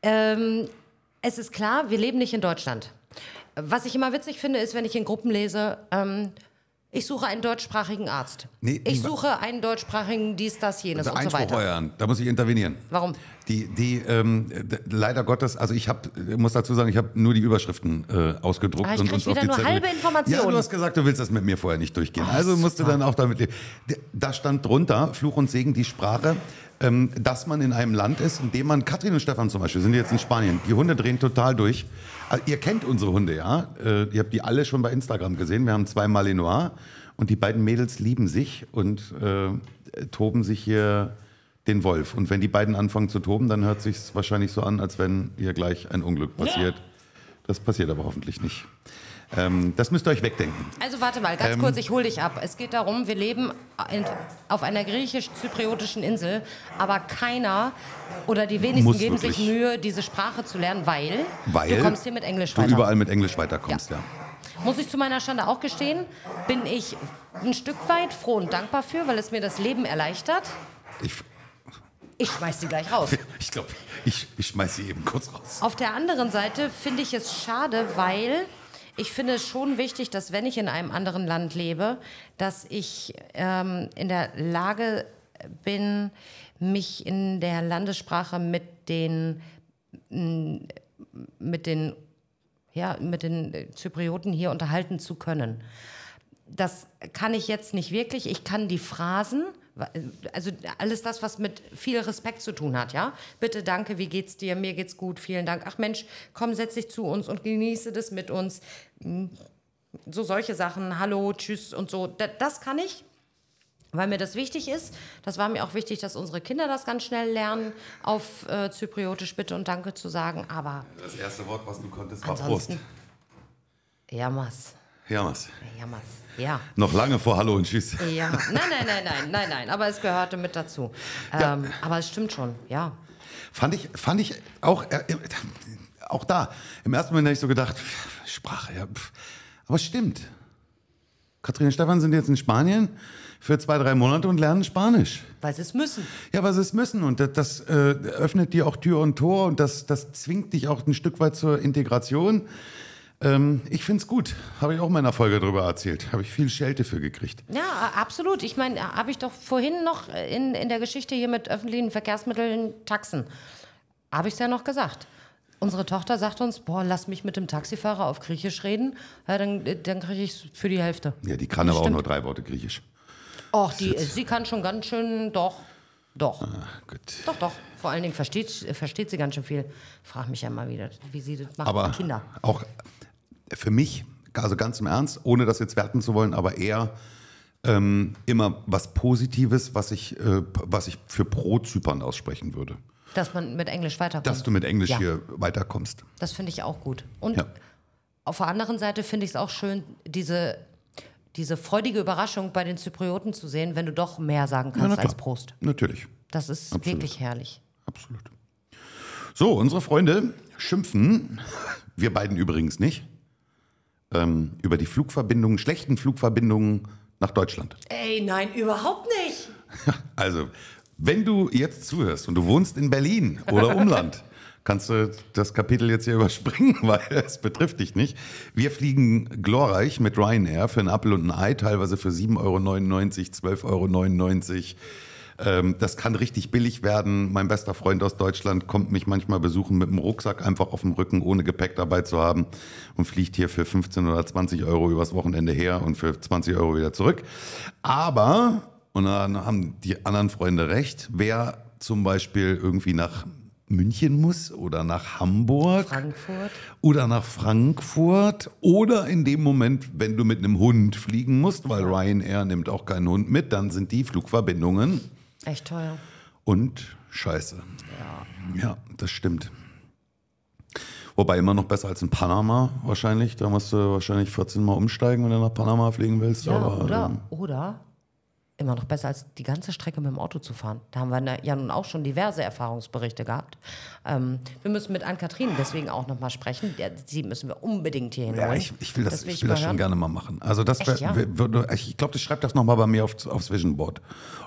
Ähm, es ist klar, wir leben nicht in Deutschland. Was ich immer witzig finde, ist, wenn ich in Gruppen lese, ähm, ich suche einen deutschsprachigen Arzt. Nee, ich suche einen deutschsprachigen dies, das, jenes also und Einspruch so weiter. Euren. Da muss ich intervenieren. Warum? Die, die ähm, d- leider Gottes, also ich hab, muss dazu sagen, ich habe nur die Überschriften äh, ausgedruckt. Aber ich krieg und uns wieder auf die nur Zettel. Halbe Informationen. Ja, du hast gesagt, du willst das mit mir vorher nicht durchgehen. Ach, also musst du dann auch damit leben. Da stand drunter, Fluch und Segen, die Sprache, ähm, dass man in einem Land ist, in dem man, Katrin und Stefan zum Beispiel, sind jetzt in Spanien, die Hunde drehen total durch. Also ihr kennt unsere Hunde, ja? Äh, ihr habt die alle schon bei Instagram gesehen. Wir haben zwei Malinois und die beiden Mädels lieben sich und äh, toben sich hier den Wolf. Und wenn die beiden anfangen zu toben, dann hört sich's wahrscheinlich so an, als wenn hier gleich ein Unglück passiert. Ja. Das passiert aber hoffentlich nicht. Ähm, das müsst ihr euch wegdenken. Also warte mal, ganz ähm, kurz, ich hol dich ab. Es geht darum, wir leben in, auf einer griechisch-zypriotischen Insel, aber keiner oder die wenigsten geben wirklich sich Mühe, diese Sprache zu lernen, weil, weil du kommst hier mit Englisch du weiter. Überall mit Englisch weiterkommst, ja. ja. Muss ich zu meiner Schande auch gestehen, bin ich ein Stück weit froh und dankbar für, weil es mir das Leben erleichtert. Ich... Ich schmeiß sie gleich raus. Ich glaube, ich, ich schmeiß sie eben kurz raus. Auf der anderen Seite finde ich es schade, weil ich finde es schon wichtig, dass wenn ich in einem anderen Land lebe, dass ich ähm, in der Lage bin, mich in der Landessprache mit den, mit den, ja, mit den Zyprioten hier unterhalten zu können. Das kann ich jetzt nicht wirklich. Ich kann die Phrasen, also alles das, was mit viel Respekt zu tun hat, ja? Bitte, danke, wie geht's dir? Mir geht's gut, vielen Dank. Ach Mensch, komm, setz dich zu uns und genieße das mit uns. So solche Sachen, hallo, tschüss und so. Das kann ich, weil mir das wichtig ist. Das war mir auch wichtig, dass unsere Kinder das ganz schnell lernen, auf äh, Zypriotisch bitte und danke zu sagen, aber... Das erste Wort, was du konntest, war Prost. Jamas. Jamas. Jamas. Ja. Noch lange vor Hallo und Tschüss. Ja. Nein, nein, nein, nein, nein, nein. Aber es gehörte mit dazu. Ähm, ja. Aber es stimmt schon, ja. Fand ich, fand ich auch, äh, auch da. Im ersten Moment habe ich so gedacht, pff, Sprache, ja. Pff. Aber es stimmt. Katrin und Stefan sind jetzt in Spanien für zwei, drei Monate und lernen Spanisch. Weil sie es müssen. Ja, weil sie es müssen. Und das, das äh, öffnet dir auch Tür und Tor und das, das zwingt dich auch ein Stück weit zur Integration. Ähm, ich find's gut. Habe ich auch in meiner Folge drüber erzählt. Habe ich viel Schelte für gekriegt. Ja, absolut. Ich meine, habe ich doch vorhin noch in, in der Geschichte hier mit öffentlichen Verkehrsmitteln, Taxen, habe ich es ja noch gesagt. Unsere Tochter sagt uns, boah, lass mich mit dem Taxifahrer auf Griechisch reden, ja, dann, dann kriege ich es für die Hälfte. Ja, die kann das aber stimmt. auch nur drei Worte Griechisch. Och, die, sie kann schon ganz schön, doch, doch. Ah, gut. Doch, doch. Vor allen Dingen versteht, versteht sie ganz schön viel. Frag mich ja mal wieder, wie sie das macht aber mit Kindern. Auch... Für mich, also ganz im Ernst, ohne das jetzt werten zu wollen, aber eher ähm, immer was Positives, was ich, äh, was ich für Pro-Zypern aussprechen würde. Dass man mit Englisch weiterkommt. Dass du mit Englisch ja. hier weiterkommst. Das finde ich auch gut. Und ja. auf der anderen Seite finde ich es auch schön, diese, diese freudige Überraschung bei den Zyprioten zu sehen, wenn du doch mehr sagen kannst ja, als Prost. Natürlich. Das ist Absolut. wirklich herrlich. Absolut. So, unsere Freunde schimpfen, wir beiden übrigens nicht, über die Flugverbindungen, schlechten Flugverbindungen nach Deutschland. Ey, nein, überhaupt nicht. Also, wenn du jetzt zuhörst und du wohnst in Berlin oder Umland, kannst du das Kapitel jetzt hier überspringen, weil es betrifft dich nicht. Wir fliegen glorreich mit Ryanair für einen Appel und ein Ei, teilweise für sieben Euro neunundneunzig, zwölf Euro neunundneunzig. Ähm, das kann richtig billig werden. Mein bester Freund aus Deutschland kommt mich manchmal besuchen mit dem Rucksack einfach auf dem Rücken, ohne Gepäck dabei zu haben, und fliegt hier für fünfzehn oder zwanzig Euro übers Wochenende her und für zwanzig Euro wieder zurück. Aber, und dann haben die anderen Freunde recht, wer zum Beispiel irgendwie nach München muss oder nach Hamburg Frankfurt. oder nach Frankfurt oder in dem Moment, wenn du mit einem Hund fliegen musst, weil Ryanair nimmt auch keinen Hund mit, dann sind die Flugverbindungen echt teuer und scheiße. Ja, ja, das stimmt. Wobei immer noch besser als in Panama wahrscheinlich. Da musst du wahrscheinlich vierzehn Mal umsteigen, wenn du nach Panama fliegen willst. Ja, aber, oder, ähm, oder immer noch besser als die ganze Strecke mit dem Auto zu fahren. Da haben wir ja nun auch schon diverse Erfahrungsberichte gehabt. Ähm, wir müssen mit Ann-Kathrin deswegen auch nochmal sprechen. Sie müssen wir unbedingt hier hinholen. Ja, ich, ich will das, das, will ich will das schon gerne mal machen. Also das Echt, wär, ja? würde, ich glaube, ich schreibe das nochmal bei mir aufs, aufs Vision Board.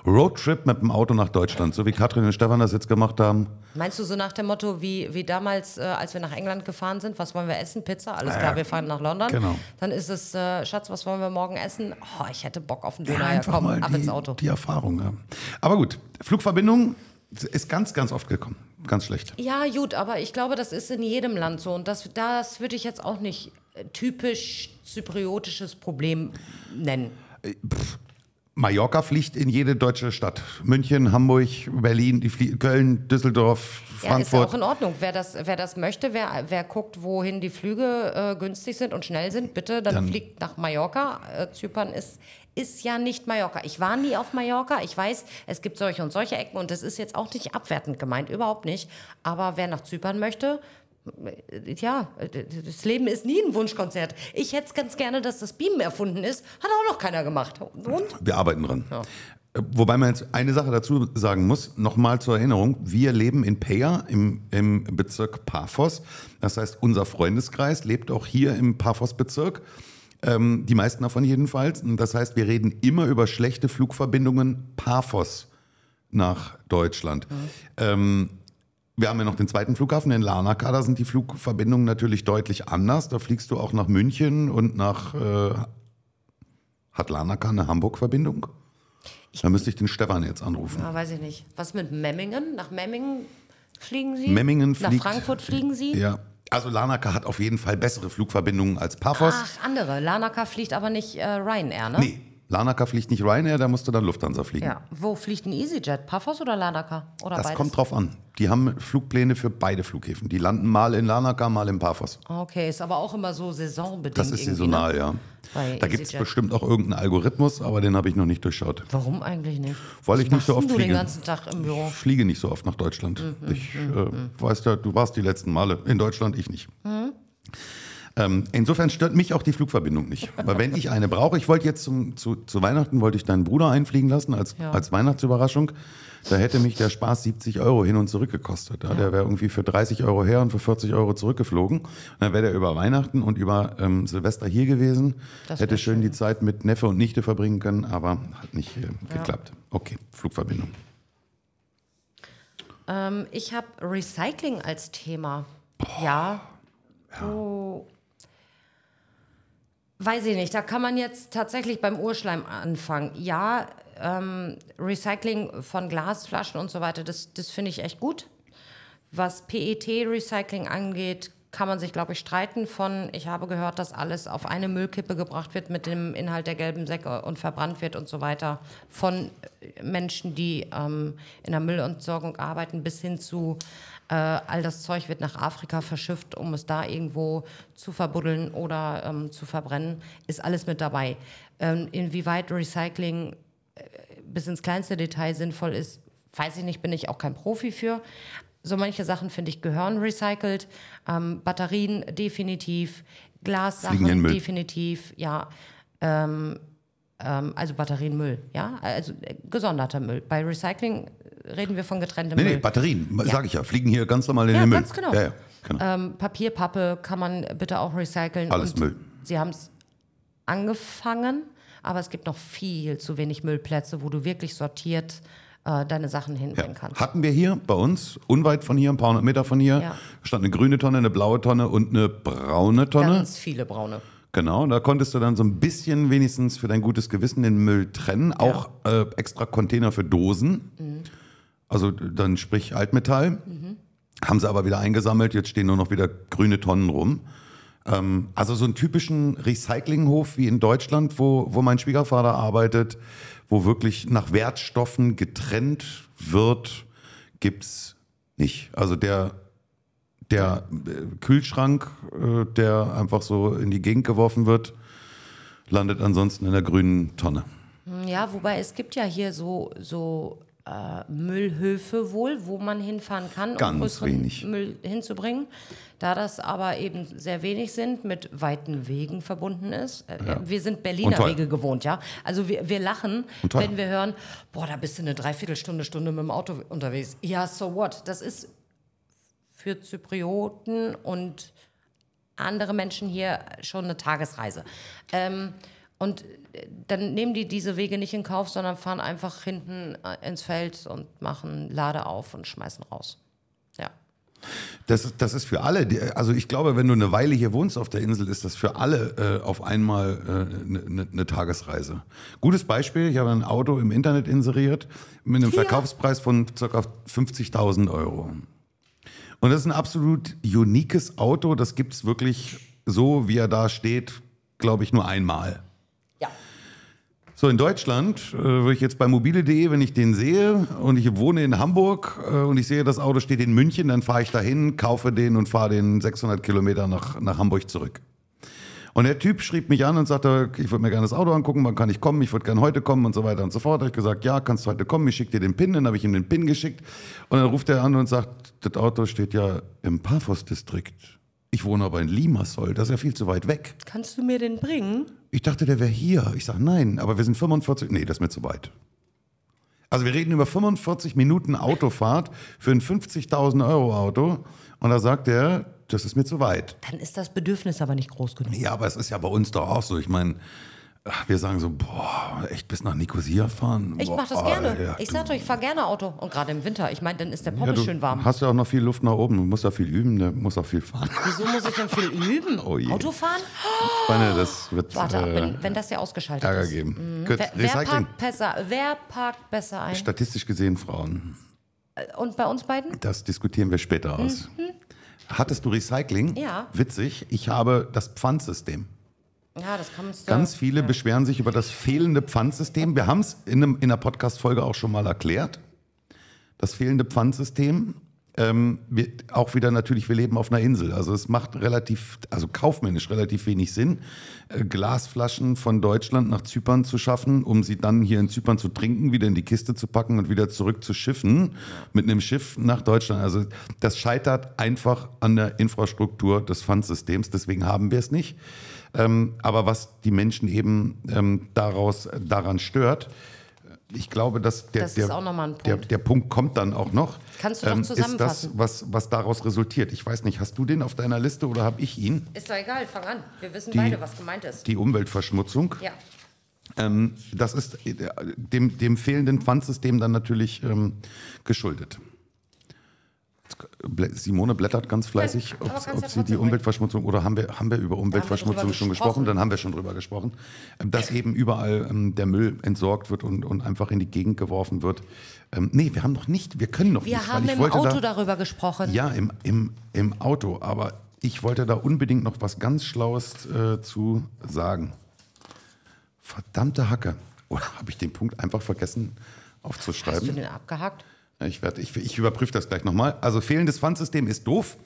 Roadtrip mit dem Auto nach Deutschland, so wie Katrin und Stefan das jetzt gemacht haben. Meinst du so nach dem Motto, wie, wie damals, äh, als wir nach England gefahren sind, was wollen wir essen? Pizza? Alles klar, ja, wir fahren nach London. Genau. Dann ist es, äh, Schatz, was wollen wir morgen essen? Oh, ich hätte Bock auf einen Döner. Ja, komm, mal ab die, ins Auto. Die Erfahrung, ja. Aber gut, Flugverbindung ist ganz, ganz oft gekommen. Ganz schlecht. Ja, gut, aber ich glaube, das ist in jedem Land so. Und das, das würde ich jetzt auch nicht typisch zypriotisches Problem nennen. Pff. Mallorca fliegt in jede deutsche Stadt. München, Hamburg, Berlin, die Flie- Köln, Düsseldorf, Frankfurt. Ja, ist ja auch in Ordnung. Wer das, wer das möchte, wer, wer guckt, wohin die Flüge äh, günstig sind und schnell sind, bitte, dann, dann fliegt nach Mallorca. Äh, Zypern ist, ist ja nicht Mallorca. Ich war nie auf Mallorca. Ich weiß, es gibt solche und solche Ecken und das ist jetzt auch nicht abwertend gemeint, überhaupt nicht. Aber wer nach Zypern möchte... Ja, das Leben ist nie ein Wunschkonzert. Ich hätte es ganz gerne, dass das Beamen erfunden ist. Hat auch noch keiner gemacht. Und? Wir arbeiten dran. Ja. Wobei man jetzt eine Sache dazu sagen muss, nochmal zur Erinnerung. Wir leben in Peyia im, im Bezirk Pafos. Das heißt, unser Freundeskreis lebt auch hier im Pafos-Bezirk. Ähm, die meisten davon jedenfalls. Das heißt, wir reden immer über schlechte Flugverbindungen Pafos nach Deutschland. Ja. Ähm, Wir haben ja noch den zweiten Flughafen in Larnaca, da sind die Flugverbindungen natürlich deutlich anders. Da fliegst du auch nach München und nach... Äh, hat Larnaca eine Hamburg-Verbindung? Da müsste ich den Stefan jetzt anrufen. Ja, weiß ich nicht. Was mit Memmingen? Nach Memmingen fliegen sie? Memmingen fliegt... Nach Frankfurt fliegen sie? Ja. Also Larnaca hat auf jeden Fall bessere Flugverbindungen als Pafos. Ach, andere. Larnaca fliegt aber nicht äh, Ryanair, ne? Nee. Larnaca fliegt nicht Ryanair, da musst du dann Lufthansa fliegen. Ja. Wo fliegt ein EasyJet? Pafos oder Larnaca? Oder das beides? Kommt drauf an. Die haben Flugpläne für beide Flughäfen. Die landen mal in Larnaca, mal in Pafos. Okay, ist aber auch immer so saisonbedingt. Das ist saisonal, ne? Ja. Bei da gibt es bestimmt auch irgendeinen Algorithmus, aber den habe ich noch nicht durchschaut. Warum eigentlich nicht? Weil ich nicht so oft fliege. Was machst du den ganzen Tag im Büro? Ich fliege nicht so oft nach Deutschland. Mhm, ich äh, weiß ja, du warst die letzten Male in Deutschland, ich nicht. Mhm. Ähm, insofern stört mich auch die Flugverbindung nicht. Weil wenn ich eine brauche, ich wollte jetzt zum, zu, zu Weihnachten, wollte ich deinen Bruder einfliegen lassen als, ja. als Weihnachtsüberraschung. Da hätte mich der Spaß siebzig Euro hin und zurück gekostet. Ja, ja. Der wäre irgendwie für dreißig Euro her und für vierzig Euro zurückgeflogen. Und dann wäre der über Weihnachten und über ähm, Silvester hier gewesen. Das hätte schön die Zeit mit Neffe und Nichte verbringen können, aber hat nicht äh, geklappt. Ja. Okay, Flugverbindung. Ähm, ich habe Recycling als Thema. Oh. Ja. Ja. Oh. Weiß ich nicht, da kann man jetzt tatsächlich beim Urschleim anfangen. Ja, ähm, Recycling von Glasflaschen und so weiter, das, das finde ich echt gut. Was P E T-Recycling angeht, kann man sich, glaube ich, streiten von, ich habe gehört, dass alles auf eine Müllkippe gebracht wird mit dem Inhalt der gelben Säcke und verbrannt wird und so weiter. Von Menschen, die ähm, in der Müllentsorgung arbeiten, bis hin zu äh, all das Zeug wird nach Afrika verschifft, um es da irgendwo zu verbuddeln oder ähm, zu verbrennen, ist alles mit dabei. Ähm, inwieweit Recycling äh, bis ins kleinste Detail sinnvoll ist, weiß ich nicht, bin ich auch kein Profi für. So manche Sachen, finde ich, gehören recycelt. Ähm, Batterien definitiv, Glassachen definitiv, ja. Ähm, ähm, also Batterienmüll, ja. Also äh, gesonderter Müll. Bei Recycling reden wir von getrenntem nee, Müll. Nee, Batterien, ja. Sage ich ja, fliegen hier ganz normal in ja, den Müll. Ganz genau. Ja, ja, genau. Ähm, Papier, Pappe kann man bitte auch recyceln. Alles und Müll. Sie haben es angefangen, aber es gibt noch viel zu wenig Müllplätze, wo du wirklich sortiert äh, deine Sachen hinbringen ja. kannst. Hatten wir hier bei uns, unweit von hier, ein paar hundert Meter von hier, ja. stand eine grüne Tonne, eine blaue Tonne und eine braune Tonne. Ganz viele braune. Genau, da konntest du dann so ein bisschen wenigstens für dein gutes Gewissen den Müll trennen. Auch ja. äh, extra Container für Dosen, mhm. also dann sprich Altmetall. Mhm. Haben sie aber wieder eingesammelt, jetzt stehen nur noch wieder grüne Tonnen rum. Ähm, also so einen typischen Recyclinghof wie in Deutschland, wo, wo mein Schwiegervater arbeitet, wo wirklich nach Wertstoffen getrennt wird, gibt's nicht. Also der... Der Kühlschrank, der einfach so in die Gegend geworfen wird, landet ansonsten in der grünen Tonne. Ja, wobei es gibt ja hier so, so äh, Müllhöfe wohl, wo man hinfahren kann, um größeren Müll hinzubringen. Da das aber eben sehr wenig sind, mit weiten Wegen verbunden ist. Äh, ja. Wir sind Berliner Wege gewohnt, ja. Also wir, wir lachen, wenn wir hören, boah, da bist du eine Dreiviertelstunde, Stunde mit dem Auto unterwegs. Ja, so what? Das ist... für Zyprioten und andere Menschen hier schon eine Tagesreise. Ähm, und dann nehmen die diese Wege nicht in Kauf, sondern fahren einfach hinten ins Feld und machen Lade auf und schmeißen raus. Ja. Das, das ist für alle. Also ich glaube, wenn du eine Weile hier wohnst auf der Insel, ist das für alle äh, auf einmal eine äh, ne, ne Tagesreise. Gutes Beispiel, ich habe ein Auto im Internet inseriert mit einem ja. Verkaufspreis von ca. fünfzigtausend Euro. Und das ist ein absolut uniques Auto. Das gibt es wirklich so, wie er da steht, glaube ich, nur einmal. Ja. So, in Deutschland, äh, wo ich jetzt bei mobile punkt de, wenn ich den sehe und ich wohne in Hamburg äh, und ich sehe, das Auto steht in München, dann fahre ich dahin, kaufe den und fahre den sechshundert Kilometer nach, nach Hamburg zurück. Und der Typ schrieb mich an und sagte, ich würde mir gerne das Auto angucken, wann kann ich kommen, ich würde gerne heute kommen und so weiter und so fort. Da habe ich gesagt, ja, kannst du heute kommen, ich schicke dir den PIN, dann habe ich ihm den PIN geschickt. Und dann ruft er an und sagt, das Auto steht ja im Pafos-Distrikt. Ich wohne aber in Limassol, das ist ja viel zu weit weg. Kannst du mir den bringen? Ich dachte, der wäre hier. Ich sage, nein, aber wir sind fünfundvierzig, nee, das ist mir zu weit. Also wir reden über fünfundvierzig Minuten Autofahrt für ein fünfzigtausend Euro Auto und da sagt er, das ist mir zu weit. Dann ist das Bedürfnis aber nicht groß genug. Ja, aber es ist ja bei uns doch auch so. Ich meine, wir sagen so, boah, echt bis nach Nikosia fahren? Boah, ich mach das gerne. Alter, ich sag doch, ich fahr gerne Auto. Und gerade im Winter. Ich meine, dann ist der Poppel ja, schön warm. Hast ja auch noch viel Luft nach oben. Du musst ja viel üben, du musst auch viel fahren. Wieso muss ich denn viel üben? Oh je. Autofahren? Ich meine, das wird... Warte, äh, wenn, wenn das ja ausgeschaltet Ärger ist. Geben. Mhm. Gut, wer, wer, parkt besser, wer parkt besser ein? Statistisch gesehen Frauen. Und bei uns beiden? Das diskutieren wir später aus. Mhm. Hattest du Recycling? Ja. Witzig, ich habe das Pfandsystem. Ja, das kannst du. Ganz viele ja. beschweren sich über das fehlende Pfandsystem. Wir haben es in, in einer Podcast-Folge auch schon mal erklärt. Das fehlende Pfandsystem. Ähm, wir, auch wieder natürlich, wir leben auf einer Insel. Also es macht relativ, also kaufmännisch relativ wenig Sinn, äh, Glasflaschen von Deutschland nach Zypern zu schaffen, um sie dann hier in Zypern zu trinken, wieder in die Kiste zu packen und wieder zurück zu schiffen mit einem Schiff nach Deutschland. Also das scheitert einfach an der Infrastruktur des Pfandsystems. Deswegen haben wir es nicht. Ähm, aber was die Menschen eben ähm, daraus, daran stört, ich glaube, dass der, das der, Punkt. Der, der Punkt kommt dann auch noch. Kannst du doch ähm, zusammenfassen. Ist das, was, was daraus resultiert. Ich weiß nicht, hast du den auf deiner Liste oder habe ich ihn? Ist doch egal, fang an. Wir wissen die, beide, was gemeint ist. Die Umweltverschmutzung. Ja. Ähm, das ist dem, dem fehlenden Pfandsystem dann natürlich ähm, geschuldet. Simone blättert ganz fleißig, ob, ob sie die Umweltverschmutzung, oder haben wir, haben wir über Umweltverschmutzung wir schon gesprochen? Dann haben wir schon drüber gesprochen, dass eben überall ähm, der Müll entsorgt wird und, und einfach in die Gegend geworfen wird. Ähm, nee, wir haben noch nicht, wir können noch wir nicht. Wir haben im Auto da, darüber gesprochen. Ja, im, im, im Auto, aber ich wollte da unbedingt noch was ganz Schlaues äh, zu sagen. Verdammte Hacke. Oder habe ich den Punkt einfach vergessen aufzuschreiben? Hast du den abgehakt? Ich, werd, ich, ich überprüfe das gleich nochmal. Also fehlendes Pfandsystem ist doof,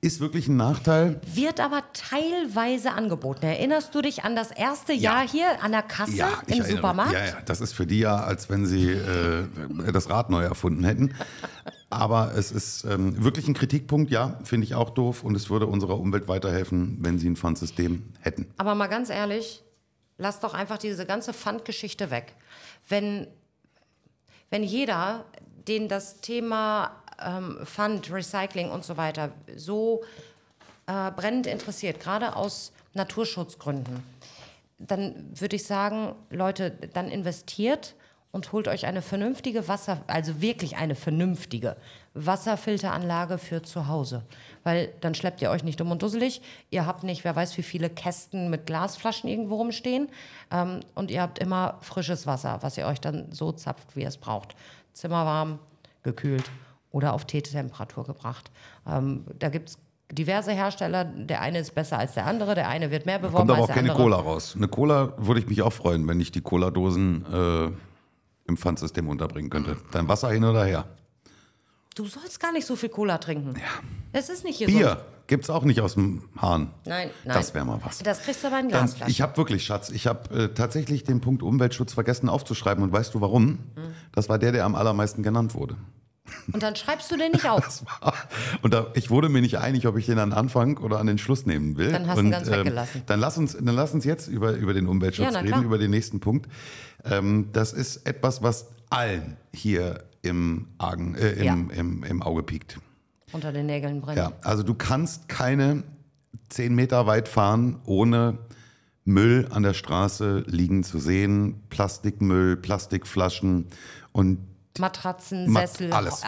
ist wirklich ein Nachteil. Wird aber teilweise angeboten. Erinnerst du dich an das erste ja. Jahr hier an der Kasse ja, im erinnere. Supermarkt? Ja, ja, das ist für die ja, als wenn sie äh, das Rad neu erfunden hätten. Aber es ist ähm, wirklich ein Kritikpunkt, ja, finde ich auch doof. Und es würde unserer Umwelt weiterhelfen, wenn sie ein Pfandsystem hätten. Aber mal ganz ehrlich, lass doch einfach diese ganze Pfandgeschichte weg. Wenn, wenn jeder... denen das Thema ähm, Pfand, Recycling und so weiter so äh, brennend interessiert, gerade aus Naturschutzgründen, dann würde ich sagen, Leute, dann investiert und holt euch eine vernünftige Wasser, also wirklich eine vernünftige Wasserfilteranlage für zu Hause. Weil dann schleppt ihr euch nicht dumm und dusselig. Ihr habt nicht, wer weiß wie viele Kästen mit Glasflaschen irgendwo rumstehen. Ähm, und ihr habt immer frisches Wasser, was ihr euch dann so zapft, wie ihr es braucht. Zimmerwarm, gekühlt oder auf Teetemperatur gebracht. Ähm, da gibt es diverse Hersteller, der eine ist besser als der andere, der eine wird mehr beworben als der andere. Da kommt aber auch keine Cola raus. Eine Cola würde ich mich auch freuen, wenn ich die Cola-Dosen äh, im Pfandsystem unterbringen könnte. Dann Wasser hin oder her. Du sollst gar nicht so viel Cola trinken. Ja. Das ist nicht gesund. Bier gibt's auch nicht aus dem Hahn. Nein, nein. Das wäre mal was. Das kriegst du aber in Glasflaschen. Ich habe wirklich, Schatz, ich habe äh, tatsächlich den Punkt Umweltschutz vergessen aufzuschreiben. Und weißt du warum? Mhm. Das war der, der am allermeisten genannt wurde. Und dann schreibst du den nicht auf. Das war, und da, ich wurde mir nicht einig, ob ich den an den Anfang oder an den Schluss nehmen will. Dann hast und, du ganz ähm, weggelassen. Dann lass uns, dann lass uns jetzt über, über den Umweltschutz ja, reden, klar. über den nächsten Punkt. Ähm, das ist etwas, was allen hier im, Argen, äh, im, ja. im, im, im Auge piekt. Unter den Nägeln brennt. Ja, also du kannst keine zehn Meter weit fahren, ohne Müll an der Straße liegen zu sehen. Plastikmüll, Plastikflaschen und Matratzen, Sessel, alles.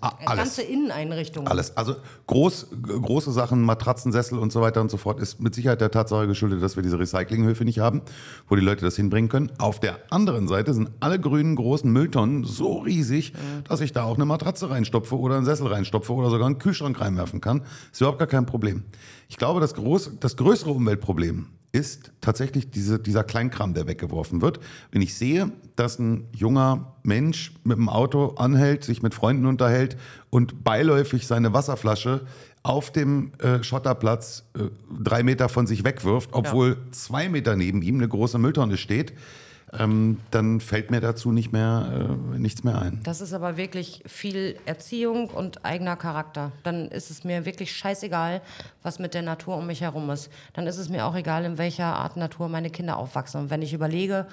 Ach, alles. Ganze Inneneinrichtungen. Alles. Also groß, große Sachen, Matratzen, Sessel und so weiter und so fort, ist mit Sicherheit der Tatsache geschuldet, dass wir diese Recyclinghöfe nicht haben, wo die Leute das hinbringen können. Auf der anderen Seite sind alle grünen großen Mülltonnen so riesig, mhm. dass ich da auch eine Matratze reinstopfe oder einen Sessel reinstopfe oder sogar einen Kühlschrank reinwerfen kann. Ist überhaupt gar kein Problem. Ich glaube, das, groß, das größere Umweltproblem ist tatsächlich diese, dieser Kleinkram, der weggeworfen wird. Wenn ich sehe, dass ein junger Mensch mit dem Auto anhält, sich mit Freunden unterhält und beiläufig seine Wasserflasche auf dem äh, Schotterplatz äh, drei Meter von sich wegwirft, obwohl ja. zwei Meter neben ihm eine große Mülltonne steht, ähm, dann fällt mir dazu nicht mehr, äh, nichts mehr ein. Das ist aber wirklich viel Erziehung und eigener Charakter. Dann ist es mir wirklich scheißegal, was mit der Natur um mich herum ist. Dann ist es mir auch egal, in welcher Art Natur meine Kinder aufwachsen. Und wenn ich überlege,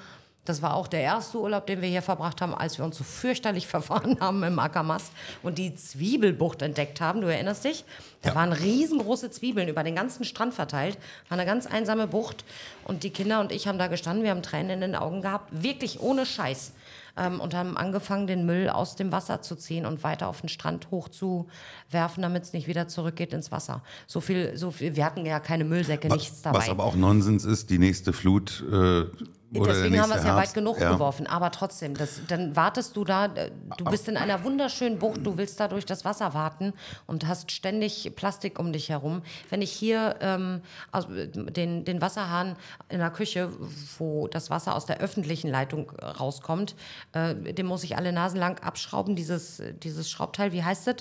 das war auch der erste Urlaub, den wir hier verbracht haben, als wir uns so fürchterlich verfahren haben im Ackermast und die Zwiebelbucht entdeckt haben. Du erinnerst dich? Da ja. waren riesengroße Zwiebeln über den ganzen Strand verteilt. War eine ganz einsame Bucht. Und die Kinder und ich haben da gestanden. Wir haben Tränen in den Augen gehabt. Wirklich ohne Scheiß. Ähm, und haben angefangen, den Müll aus dem Wasser zu ziehen und weiter auf den Strand hochzuwerfen, damit es nicht wieder zurückgeht ins Wasser. So viel, so viel. Wir hatten ja keine Müllsäcke, was, nichts dabei. Was aber auch Nonsens ist, die nächste Flut... Äh Oder deswegen haben wir es ja weit genug ja. geworfen, aber trotzdem, das, dann wartest du da, du bist in einer wunderschönen Bucht, du willst da durch das Wasser warten und hast ständig Plastik um dich herum. Wenn ich hier ähm, den, den Wasserhahn in der Küche, wo das Wasser aus der öffentlichen Leitung rauskommt, äh, den muss ich alle Nasen lang abschrauben, dieses, dieses Schraubteil, wie heißt das?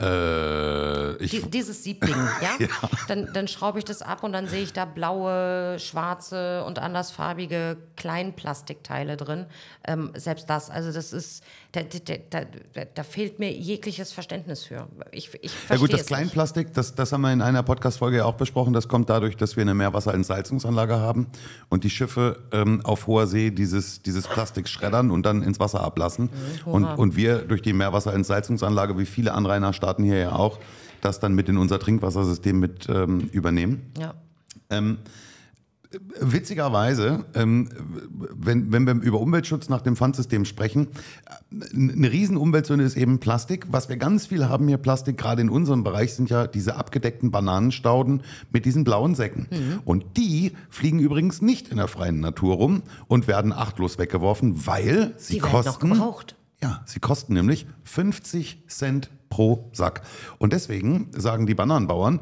Äh, ich Die, dieses Siebding, ja? ja. Dann, dann schraube ich das ab und dann sehe ich da blaue, schwarze und andersfarbige Kleinplastikteile drin. Ähm, selbst das, also das ist, da, da, da, da fehlt mir jegliches Verständnis für. Ich, ich verstehe ja gut, das es Kleinplastik, nicht. Das, das haben wir in einer Podcast-Folge ja auch besprochen, das kommt dadurch, dass wir eine Meerwasserentsalzungsanlage haben und die Schiffe ähm, auf hoher See dieses, dieses Plastik schreddern und dann ins Wasser ablassen. Mhm, und, und wir durch die Meerwasserentsalzungsanlage, wie viele Anrainerstaaten hier ja auch, das dann mit in unser Trinkwassersystem mit ähm, übernehmen. Ja. Ähm, witzigerweise, ähm, wenn, wenn wir über Umweltschutz nach dem Pfandsystem sprechen, eine riesen Umweltsünde ist eben Plastik. Was wir ganz viel haben hier, Plastik, gerade in unserem Bereich, sind ja diese abgedeckten Bananenstauden mit diesen blauen Säcken. Mhm. Und die fliegen übrigens nicht in der freien Natur rum und werden achtlos weggeworfen, weil sie die werden noch gebraucht. Ja, sie kosten nämlich fünfzig Cent pro Sack. Und deswegen sagen die Bananenbauern,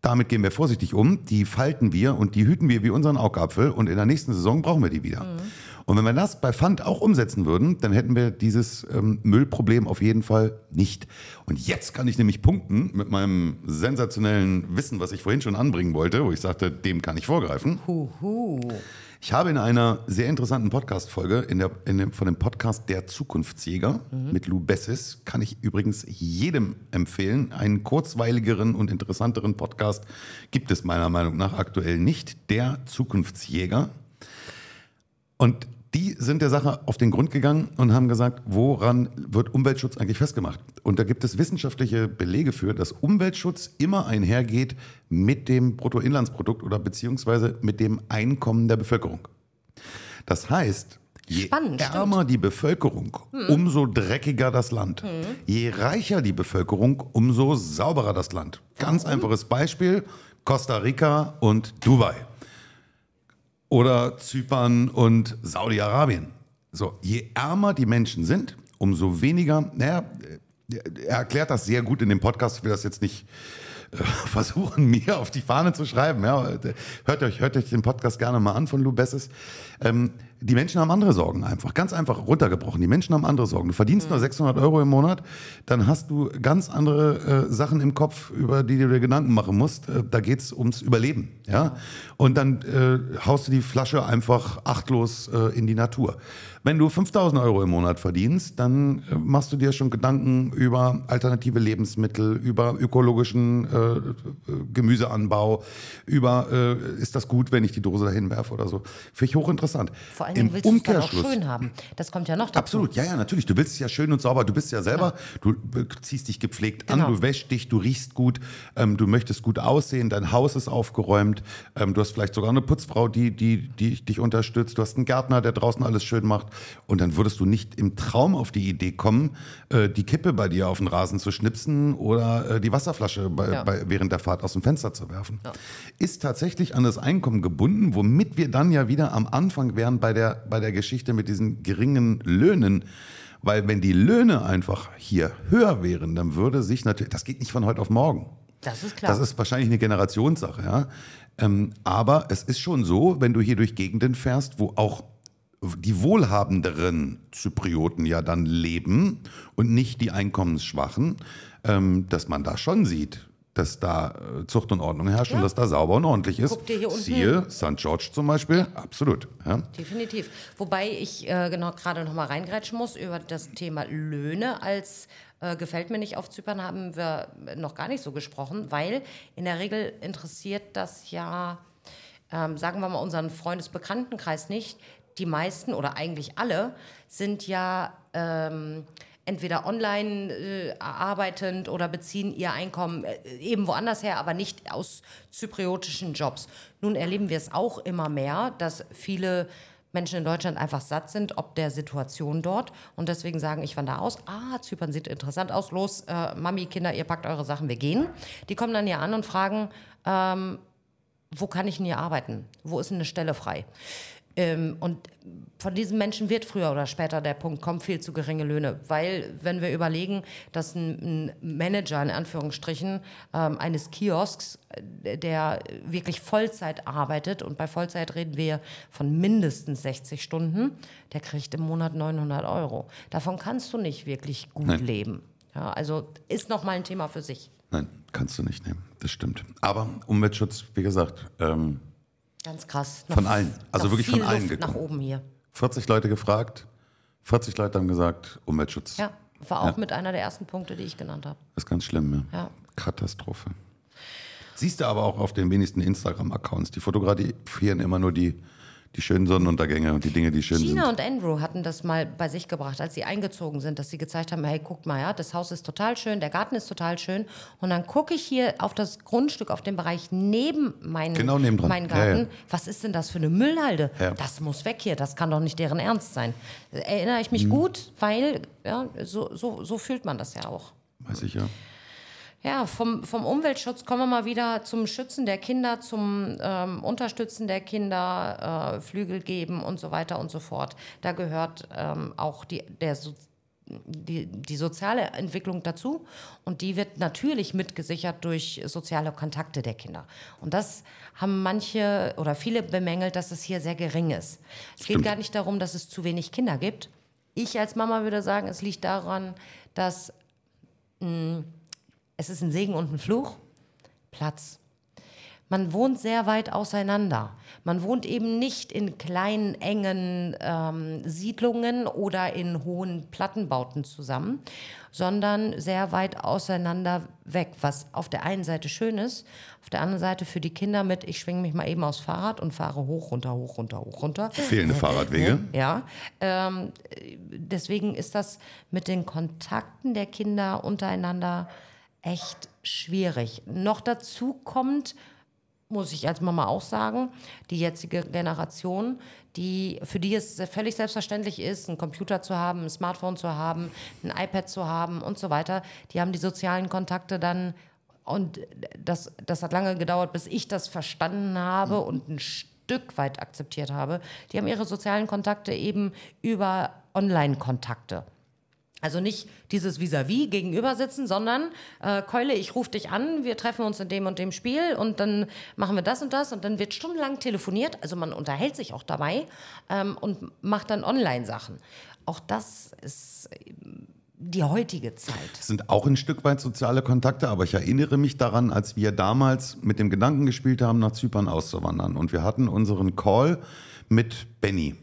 damit gehen wir vorsichtig um, die falten wir und die hüten wir wie unseren Augapfel und in der nächsten Saison brauchen wir die wieder. Mhm. Und wenn wir das bei Pfand auch umsetzen würden, dann hätten wir dieses ähm, Müllproblem auf jeden Fall nicht. Und jetzt kann ich nämlich punkten mit meinem sensationellen Wissen, was ich vorhin schon anbringen wollte, wo ich sagte, dem kann ich vorgreifen. Huhu. Ich habe in einer sehr interessanten Podcast-Folge in der, in dem, von dem Podcast Der Zukunftsjäger mhm. mit Lou Bessis, kann ich übrigens jedem empfehlen. Einen kurzweiligeren und interessanteren Podcast gibt es meiner Meinung nach aktuell nicht. Der Zukunftsjäger. Und die sind der Sache auf den Grund gegangen und haben gesagt, woran wird Umweltschutz eigentlich festgemacht? Und da gibt es wissenschaftliche Belege für, dass Umweltschutz immer einhergeht mit dem Bruttoinlandsprodukt oder beziehungsweise mit dem Einkommen der Bevölkerung. Das heißt, je Spannend, ärmer stimmt. die Bevölkerung, hm. umso dreckiger das Land. Hm. Je reicher die Bevölkerung, umso sauberer das Land. Ganz hm. einfaches Beispiel, Costa Rica und Dubai. Oder Zypern und Saudi-Arabien. So, je ärmer die Menschen sind, umso weniger, naja, er erklärt das sehr gut in dem Podcast, ich will das jetzt nicht äh, versuchen, mir auf die Fahne zu schreiben. Ja, hört, euch, hört euch den Podcast gerne mal an von Lou Bessis. Ähm, die Menschen haben andere Sorgen einfach, ganz einfach runtergebrochen. Die Menschen haben andere Sorgen. Du verdienst mhm. nur sechshundert Euro im Monat, dann hast du ganz andere äh, Sachen im Kopf, über die du dir Gedanken machen musst. Äh, da geht es ums Überleben. Ja? Und dann äh, haust du die Flasche einfach achtlos äh, in die Natur. Wenn du fünftausend Euro im Monat verdienst, dann äh, machst du dir schon Gedanken über alternative Lebensmittel, über ökologischen äh, Gemüseanbau, über äh, ist das gut, wenn ich die Dose dahin werfe oder so. Finde ich hochinteressant. Vor Vor allem willst du es dann auch schön haben. Das kommt ja noch dazu. Absolut, ja, ja, natürlich. Du willst es ja schön und sauber. Du bist ja selber, genau. du ziehst dich gepflegt genau. an, du wäschst dich, du riechst gut, ähm, du möchtest gut aussehen, dein Haus ist aufgeräumt, ähm, du hast vielleicht sogar eine Putzfrau, die, die, die dich unterstützt, du hast einen Gärtner, der draußen alles schön macht. Und dann würdest du nicht im Traum auf die Idee kommen, äh, die Kippe bei dir auf den Rasen zu schnipsen oder äh, die Wasserflasche bei, ja. bei, während der Fahrt aus dem Fenster zu werfen. Ja. Ist tatsächlich an das Einkommen gebunden, womit wir dann ja wieder am Anfang wären bei Bei der, bei der Geschichte mit diesen geringen Löhnen, weil wenn die Löhne einfach hier höher wären, dann würde sich natürlich, das geht nicht von heute auf morgen. Das ist klar. Das ist wahrscheinlich eine Generationssache, ja. Ähm, aber es ist schon so, wenn du hier durch Gegenden fährst, wo auch die wohlhabenderen Zyprioten ja dann leben und nicht die einkommensschwachen, ähm, dass man da schon sieht, dass da Zucht und Ordnung herrscht ja. und dass da sauber und ordentlich ist. Siehe Sankt George zum Beispiel, ja. absolut. Ja. Definitiv. Wobei ich äh, genau gerade noch mal reingrätschen muss über das Thema Löhne als äh, gefällt mir nicht auf Zypern haben wir noch gar nicht so gesprochen, weil in der Regel interessiert das ja, ähm, sagen wir mal, unseren Freundesbekanntenkreis nicht. Die meisten oder eigentlich alle sind ja ähm, entweder online äh, arbeitend oder beziehen ihr Einkommen äh, eben woanders her, aber nicht aus zypriotischen Jobs. Nun erleben wir es auch immer mehr, dass viele Menschen in Deutschland einfach satt sind, ob der Situation dort. Und deswegen sagen, ich wandere aus. Ah, Zypern sieht interessant aus. Los, äh, Mami, Kinder, ihr packt eure Sachen, wir gehen. Die kommen dann hier an und fragen, ähm, wo kann ich denn hier arbeiten? Wo ist denn eine Stelle frei? Und von diesen Menschen wird früher oder später der Punkt kommen, viel zu geringe Löhne. Weil, wenn wir überlegen, dass ein Manager, in Anführungsstrichen, eines Kiosks, der wirklich Vollzeit arbeitet, und bei Vollzeit reden wir von mindestens sechzig Stunden, der kriegt im Monat neunhundert Euro. Davon kannst du nicht wirklich gut Nein. leben. Ja, also ist nochmal ein Thema für sich. Nein, kannst du nicht nehmen, das stimmt. Aber Umweltschutz, wie gesagt... Ähm Ganz krass. Von noch, allen, also wirklich von allen Luft gekommen. Nach oben hier. vierzig Leute gefragt, vierzig Leute haben gesagt, Umweltschutz. Ja, war auch ja. mit einer der ersten Punkte, die ich genannt habe. Das ist ganz schlimm, ja. ja. Katastrophe. Siehst du aber auch auf den wenigsten Instagram-Accounts. Die fotografieren immer nur die, die schönen Sonnenuntergänge und die Dinge, die schön Gina sind. Gina und Andrew hatten das mal bei sich gebracht, als sie eingezogen sind, dass sie gezeigt haben, hey, guck mal, ja, das Haus ist total schön, der Garten ist total schön. Und dann gucke ich hier auf das Grundstück, auf den Bereich neben meinen, genau neben meinen Garten. Ja, ja. Was ist denn das für eine Müllhalde? Ja. Das muss weg hier, das kann doch nicht deren Ernst sein. Erinnere ich mich hm. gut, weil ja, so, so, so fühlt man das ja auch. Weiß ich ja. Ja, vom, vom Umweltschutz kommen wir mal wieder zum Schützen der Kinder, zum ähm, Unterstützen der Kinder, äh, Flügel geben und so weiter und so fort. Da gehört ähm, auch die, der so, die, die soziale Entwicklung dazu. Und die wird natürlich mitgesichert durch soziale Kontakte der Kinder. Und das haben manche oder viele bemängelt, dass es hier sehr gering ist. Es Stimmt. geht gar nicht darum, dass es zu wenig Kinder gibt. Ich als Mama würde sagen, es liegt daran, dass... Mh, es ist ein Segen und ein Fluch. Platz. Man wohnt sehr weit auseinander. Man wohnt eben nicht in kleinen, engen ähm, Siedlungen oder in hohen Plattenbauten zusammen, sondern sehr weit auseinander weg, was auf der einen Seite schön ist, auf der anderen Seite für die Kinder mit, ich schwinge mich mal eben aufs Fahrrad und fahre hoch, runter, hoch, runter, hoch, runter. Fehlende Fahrradwege. Ja, ähm, deswegen ist das mit den Kontakten der Kinder untereinander echt schwierig. Noch dazu kommt, muss ich als Mama auch sagen, die jetzige Generation, die, für die es völlig selbstverständlich ist, einen Computer zu haben, ein Smartphone zu haben, ein iPad zu haben und so weiter, die haben die sozialen Kontakte dann, und das, das hat lange gedauert, bis ich das verstanden habe und ein Stück weit akzeptiert habe. Die haben ihre sozialen Kontakte eben über Online-Kontakte. Also nicht dieses vis-à-vis gegenüber sitzen, sondern äh, Keule, ich rufe dich an, wir treffen uns in dem und dem Spiel und dann machen wir das und das und dann wird stundenlang telefoniert. Also man unterhält sich auch dabei ähm, und macht dann Online-Sachen. Auch das ist die heutige Zeit. Das sind auch ein Stück weit soziale Kontakte, aber ich erinnere mich daran, als wir damals mit dem Gedanken gespielt haben, nach Zypern auszuwandern. Und wir hatten unseren Call mit Benny,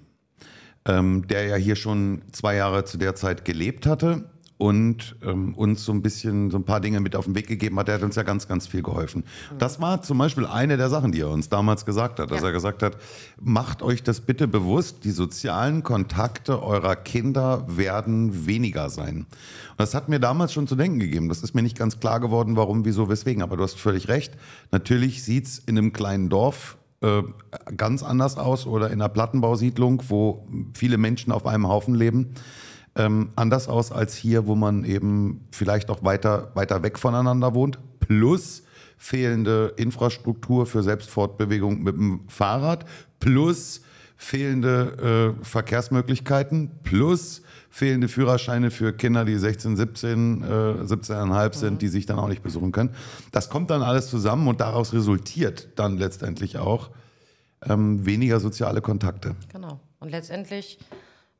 Ähm, der ja hier schon zwei Jahre zu der Zeit gelebt hatte und ähm, uns so ein bisschen, so ein paar Dinge mit auf den Weg gegeben hat. Der hat uns ja ganz, ganz viel geholfen. Mhm. Das war zum Beispiel eine der Sachen, die er uns damals gesagt hat, dass ja. er gesagt hat, macht euch das bitte bewusst, die sozialen Kontakte eurer Kinder werden weniger sein. Und das hat mir damals schon zu denken gegeben. Das ist mir nicht ganz klar geworden, warum, wieso, weswegen. Aber du hast völlig recht. Natürlich sieht's in einem kleinen Dorf ganz anders aus oder in einer Plattenbausiedlung, wo viele Menschen auf einem Haufen leben, ähm, anders aus als hier, wo man eben vielleicht auch weiter, weiter weg voneinander wohnt, plus fehlende Infrastruktur für Selbstfortbewegung mit dem Fahrrad, plus fehlende äh, Verkehrsmöglichkeiten, plus fehlende Führerscheine für Kinder, die sechzehn, siebzehn, äh, siebzehneinhalb sind, mhm. die sich dann auch nicht besuchen können. Das kommt dann alles zusammen und daraus resultiert dann letztendlich auch ähm, weniger soziale Kontakte. Genau. Und letztendlich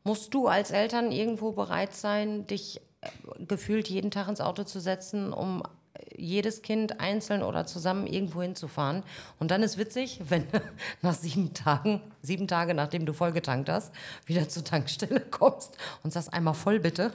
musst du als Eltern irgendwo bereit sein, dich gefühlt jeden Tag ins Auto zu setzen, um jedes Kind einzeln oder zusammen irgendwo hinzufahren. Und dann ist witzig, wenn nach sieben Tagen, sieben Tage nachdem du vollgetankt hast, wieder zur Tankstelle kommst und sagst, einmal voll bitte.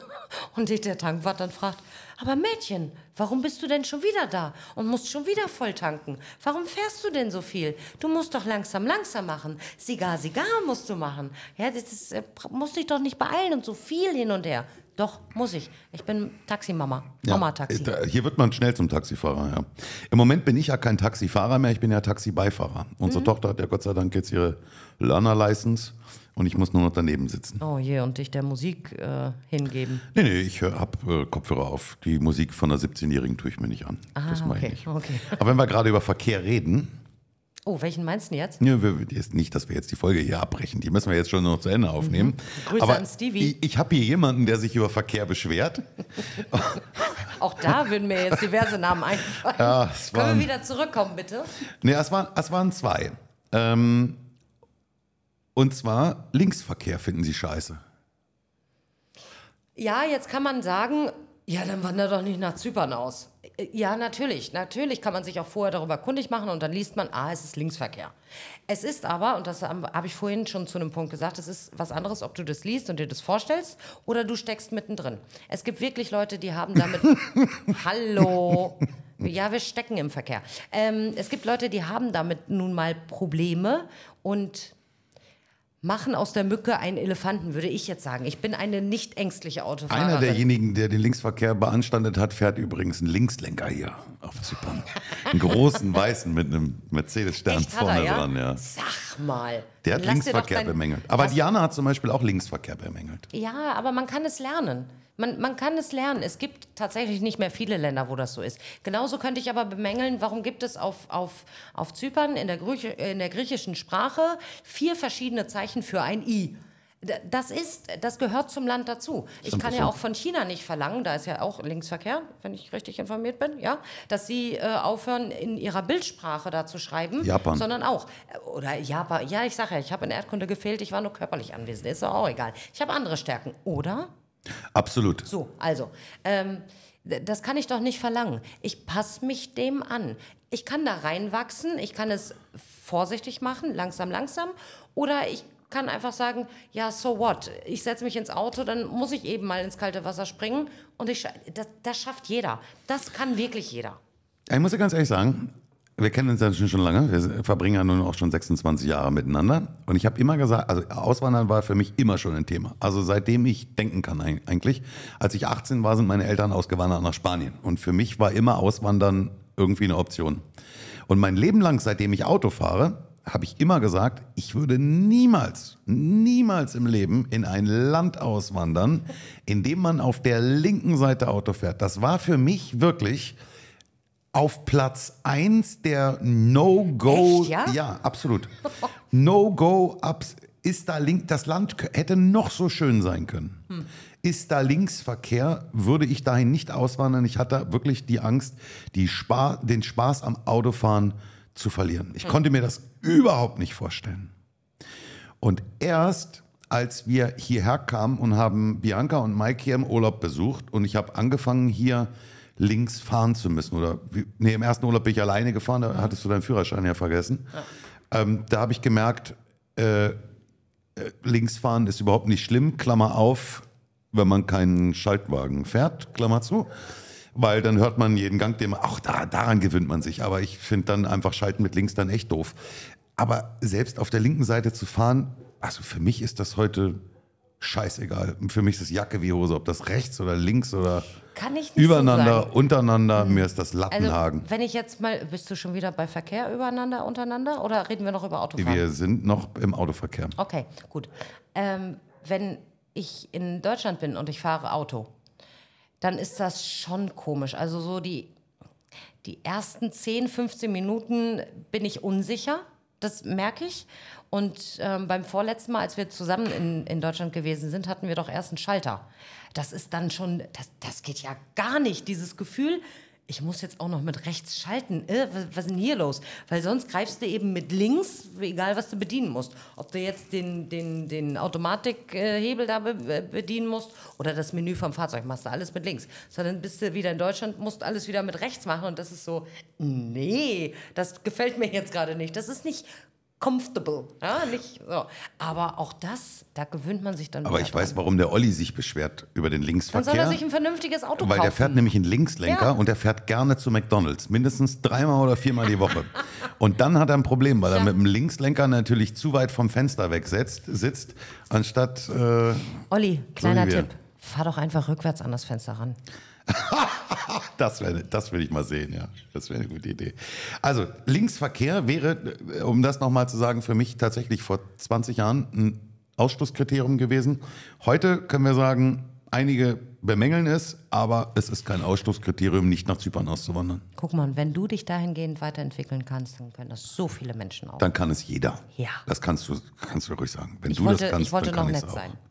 Und der Tankwart dann fragt, aber Mädchen, warum bist du denn schon wieder da und musst schon wieder voll tanken? Warum fährst du denn so viel? Du musst doch langsam, langsam machen. Sigar, sigar musst du machen. Ja, das ist, musst dich doch nicht beeilen und so viel hin und her. Doch, muss ich. Ich bin Taximama. Ja, Mama-Taxi. Hier wird man schnell zum Taxifahrer, ja. Im Moment bin ich ja kein Taxifahrer mehr, ich bin ja Taxibeifahrer. Unsere mhm. Tochter hat ja Gott sei Dank jetzt ihre Learner-License und ich muss nur noch daneben sitzen. Oh je, und dich der Musik äh, hingeben? Nee, nee, ich habe äh, Kopfhörer auf. Die Musik von einer siebzehnjährigen tue ich mir nicht an. Aha, das mache okay, ich nicht. Okay. Aber wenn wir gerade über Verkehr reden... Oh, welchen meinst du jetzt? Ja, wir, jetzt nicht, dass wir jetzt die Folge hier abbrechen. Die müssen wir jetzt schon noch zu Ende aufnehmen. Mhm. Grüße Aber an Stevie. Ich, ich habe hier jemanden, der sich über Verkehr beschwert. Auch da würden mir jetzt diverse Namen einfallen. Ja, können wir wieder zurückkommen, bitte? Nee, es waren, es waren zwei. Ähm, und zwar Linksverkehr finden sie scheiße. Ja, jetzt kann man sagen... Ja, dann wandert doch nicht nach Zypern aus. Ja, natürlich. Natürlich kann man sich auch vorher darüber kundig machen und dann liest man, ah, es ist Linksverkehr. Es ist aber, und das habe ich vorhin schon zu einem Punkt gesagt, es ist was anderes, ob du das liest und dir das vorstellst oder du steckst mittendrin. Es gibt wirklich Leute, die haben damit... Hallo... Ja, wir stecken im Verkehr. Ähm, es gibt Leute, die haben damit nun mal Probleme und... machen aus der Mücke einen Elefanten, würde ich jetzt sagen. Ich bin eine nicht ängstliche Autofahrerin. Einer derjenigen, der den Linksverkehr beanstandet hat, fährt übrigens einen Linkslenker hier auf Zypern. Einen großen Weißen mit einem Mercedes-Stern vorne er, ja? dran. Ja. Sag mal. Der hat Linksverkehr dein... bemängelt. Aber Lass... Diana hat zum Beispiel auch Linksverkehr bemängelt. Ja, aber man kann es lernen. Man, man kann es lernen. Es gibt tatsächlich nicht mehr viele Länder, wo das so ist. Genauso könnte ich aber bemängeln, warum gibt es auf, auf, auf Zypern in der, Grieche, in der griechischen Sprache vier verschiedene Zeichen für ein I. Das ist, das gehört zum Land dazu. Ich kann ja auch von China nicht verlangen, da ist ja auch Linksverkehr, wenn ich richtig informiert bin, ja, dass sie äh, aufhören, in ihrer Bildsprache da zu schreiben, Japan. sondern auch, oder Japan, ja, ich sage ja, ich habe in Erdkunde gefehlt, ich war nur körperlich anwesend, ist doch auch egal. Ich habe andere Stärken, oder? Absolut. So, also, ähm, das kann ich doch nicht verlangen. Ich passe mich dem an. ich kann da reinwachsen, ich kann es vorsichtig machen, langsam, langsam, oder ich kann einfach sagen, ja, so what, ich setze mich ins Auto, dann muss ich eben mal ins kalte Wasser springen und ich, das, das schafft jeder. Das kann wirklich jeder. Ich muss ja ganz ehrlich sagen, wir kennen uns ja schon lange, wir verbringen ja nun auch schon sechsundzwanzig Jahre miteinander und ich habe immer gesagt, also Auswandern war für mich immer schon ein Thema, also seitdem ich denken kann eigentlich. Als ich achtzehn war, sind meine Eltern ausgewandert nach Spanien und für mich war immer Auswandern irgendwie eine Option. Und mein Leben lang, seitdem ich Auto fahre, habe ich immer gesagt, ich würde niemals, niemals im Leben in ein Land auswandern, in dem man auf der linken Seite Auto fährt. Das war für mich wirklich auf Platz eins der No-Go. Echt, ja? Ja, absolut. No-Go-Ups. Ist da links, das Land hätte noch so schön sein können. Hm. Ist da Linksverkehr, würde ich dahin nicht auswandern. Ich hatte wirklich die Angst, die Spa- den Spaß am Autofahren zu verlieren. Ich hm. konnte mir das überhaupt nicht vorstellen. Und erst als wir hierher kamen und haben Bianca und Mike hier im Urlaub besucht und ich habe angefangen, hier links fahren zu müssen. Oder nee, im ersten Urlaub bin ich alleine gefahren, da hattest du deinen Führerschein ja vergessen. Ja. Ähm, da habe ich gemerkt, äh, links fahren ist überhaupt nicht schlimm, Klammer auf, wenn man keinen Schaltwagen fährt, Klammer zu. Weil dann hört man jeden Gang, dem, ach, da, daran gewöhnt man sich. Aber ich finde dann einfach Schalten mit links dann echt doof. Aber selbst auf der linken Seite zu fahren, also für mich ist das heute scheißegal. Für mich ist es Jacke wie Hose, ob das rechts oder links oder kann ich nicht übereinander, so sagen. Untereinander, mir ist das Lappenhagen. Also, wenn ich jetzt mal, bist du schon wieder bei Verkehr übereinander, untereinander oder reden wir noch über Autofahren? Wir sind noch im Autoverkehr. Okay, gut. Ähm, wenn ich in Deutschland bin und ich fahre Auto, dann ist das schon komisch. Also so die, die ersten zehn, fünfzehn Minuten bin ich unsicher, das merke ich. Und ähm, beim vorletzten Mal, als wir zusammen in, in Deutschland gewesen sind, hatten wir doch erst einen Schalter. Das ist dann schon, das, das geht ja gar nicht, dieses Gefühl, ich muss jetzt auch noch mit rechts schalten. Äh, was, was ist denn hier los? Weil sonst greifst du eben mit links, egal was du bedienen musst. Ob du jetzt den, den, den Automatikhebel da be- bedienen musst oder das Menü vom Fahrzeug, machst du alles mit links. Sondern bist du wieder in Deutschland, musst alles wieder mit rechts machen. Und das ist so, nee, das gefällt mir jetzt gerade nicht. Das ist nicht comfortable. Ja, nicht so. Aber auch das, da gewöhnt man sich dann. Aber ich dran. weiß, warum der Olli sich beschwert über den Linksverkehr. Dann soll er sich ein vernünftiges Auto kaufen. Weil der fährt nämlich einen Linkslenker ja. und der fährt gerne zu McDonald's. Mindestens dreimal oder viermal die Woche. Und dann hat er ein Problem, weil ja. er mit dem Linkslenker natürlich zu weit vom Fenster weg sitzt, sitzt anstatt... Äh, Olli, kleiner so Tipp. Fahr doch einfach rückwärts an das Fenster ran. Das wär, das will ich mal sehen, ja. Das wäre eine gute Idee. Also, Linksverkehr wäre, um das nochmal zu sagen, für mich tatsächlich vor zwanzig Jahren ein Ausschlusskriterium gewesen. Heute können wir sagen, einige bemängeln es, aber es ist kein Ausschlusskriterium, nicht nach Zypern auszuwandern. Guck mal, wenn du dich dahingehend weiterentwickeln kannst, dann können das so viele Menschen auch. Dann kann es jeder. Ja. Das kannst du, kannst du ruhig sagen. Wenn ich du wollte, das kannst, ich wollte dann noch kann nett sein. Auch.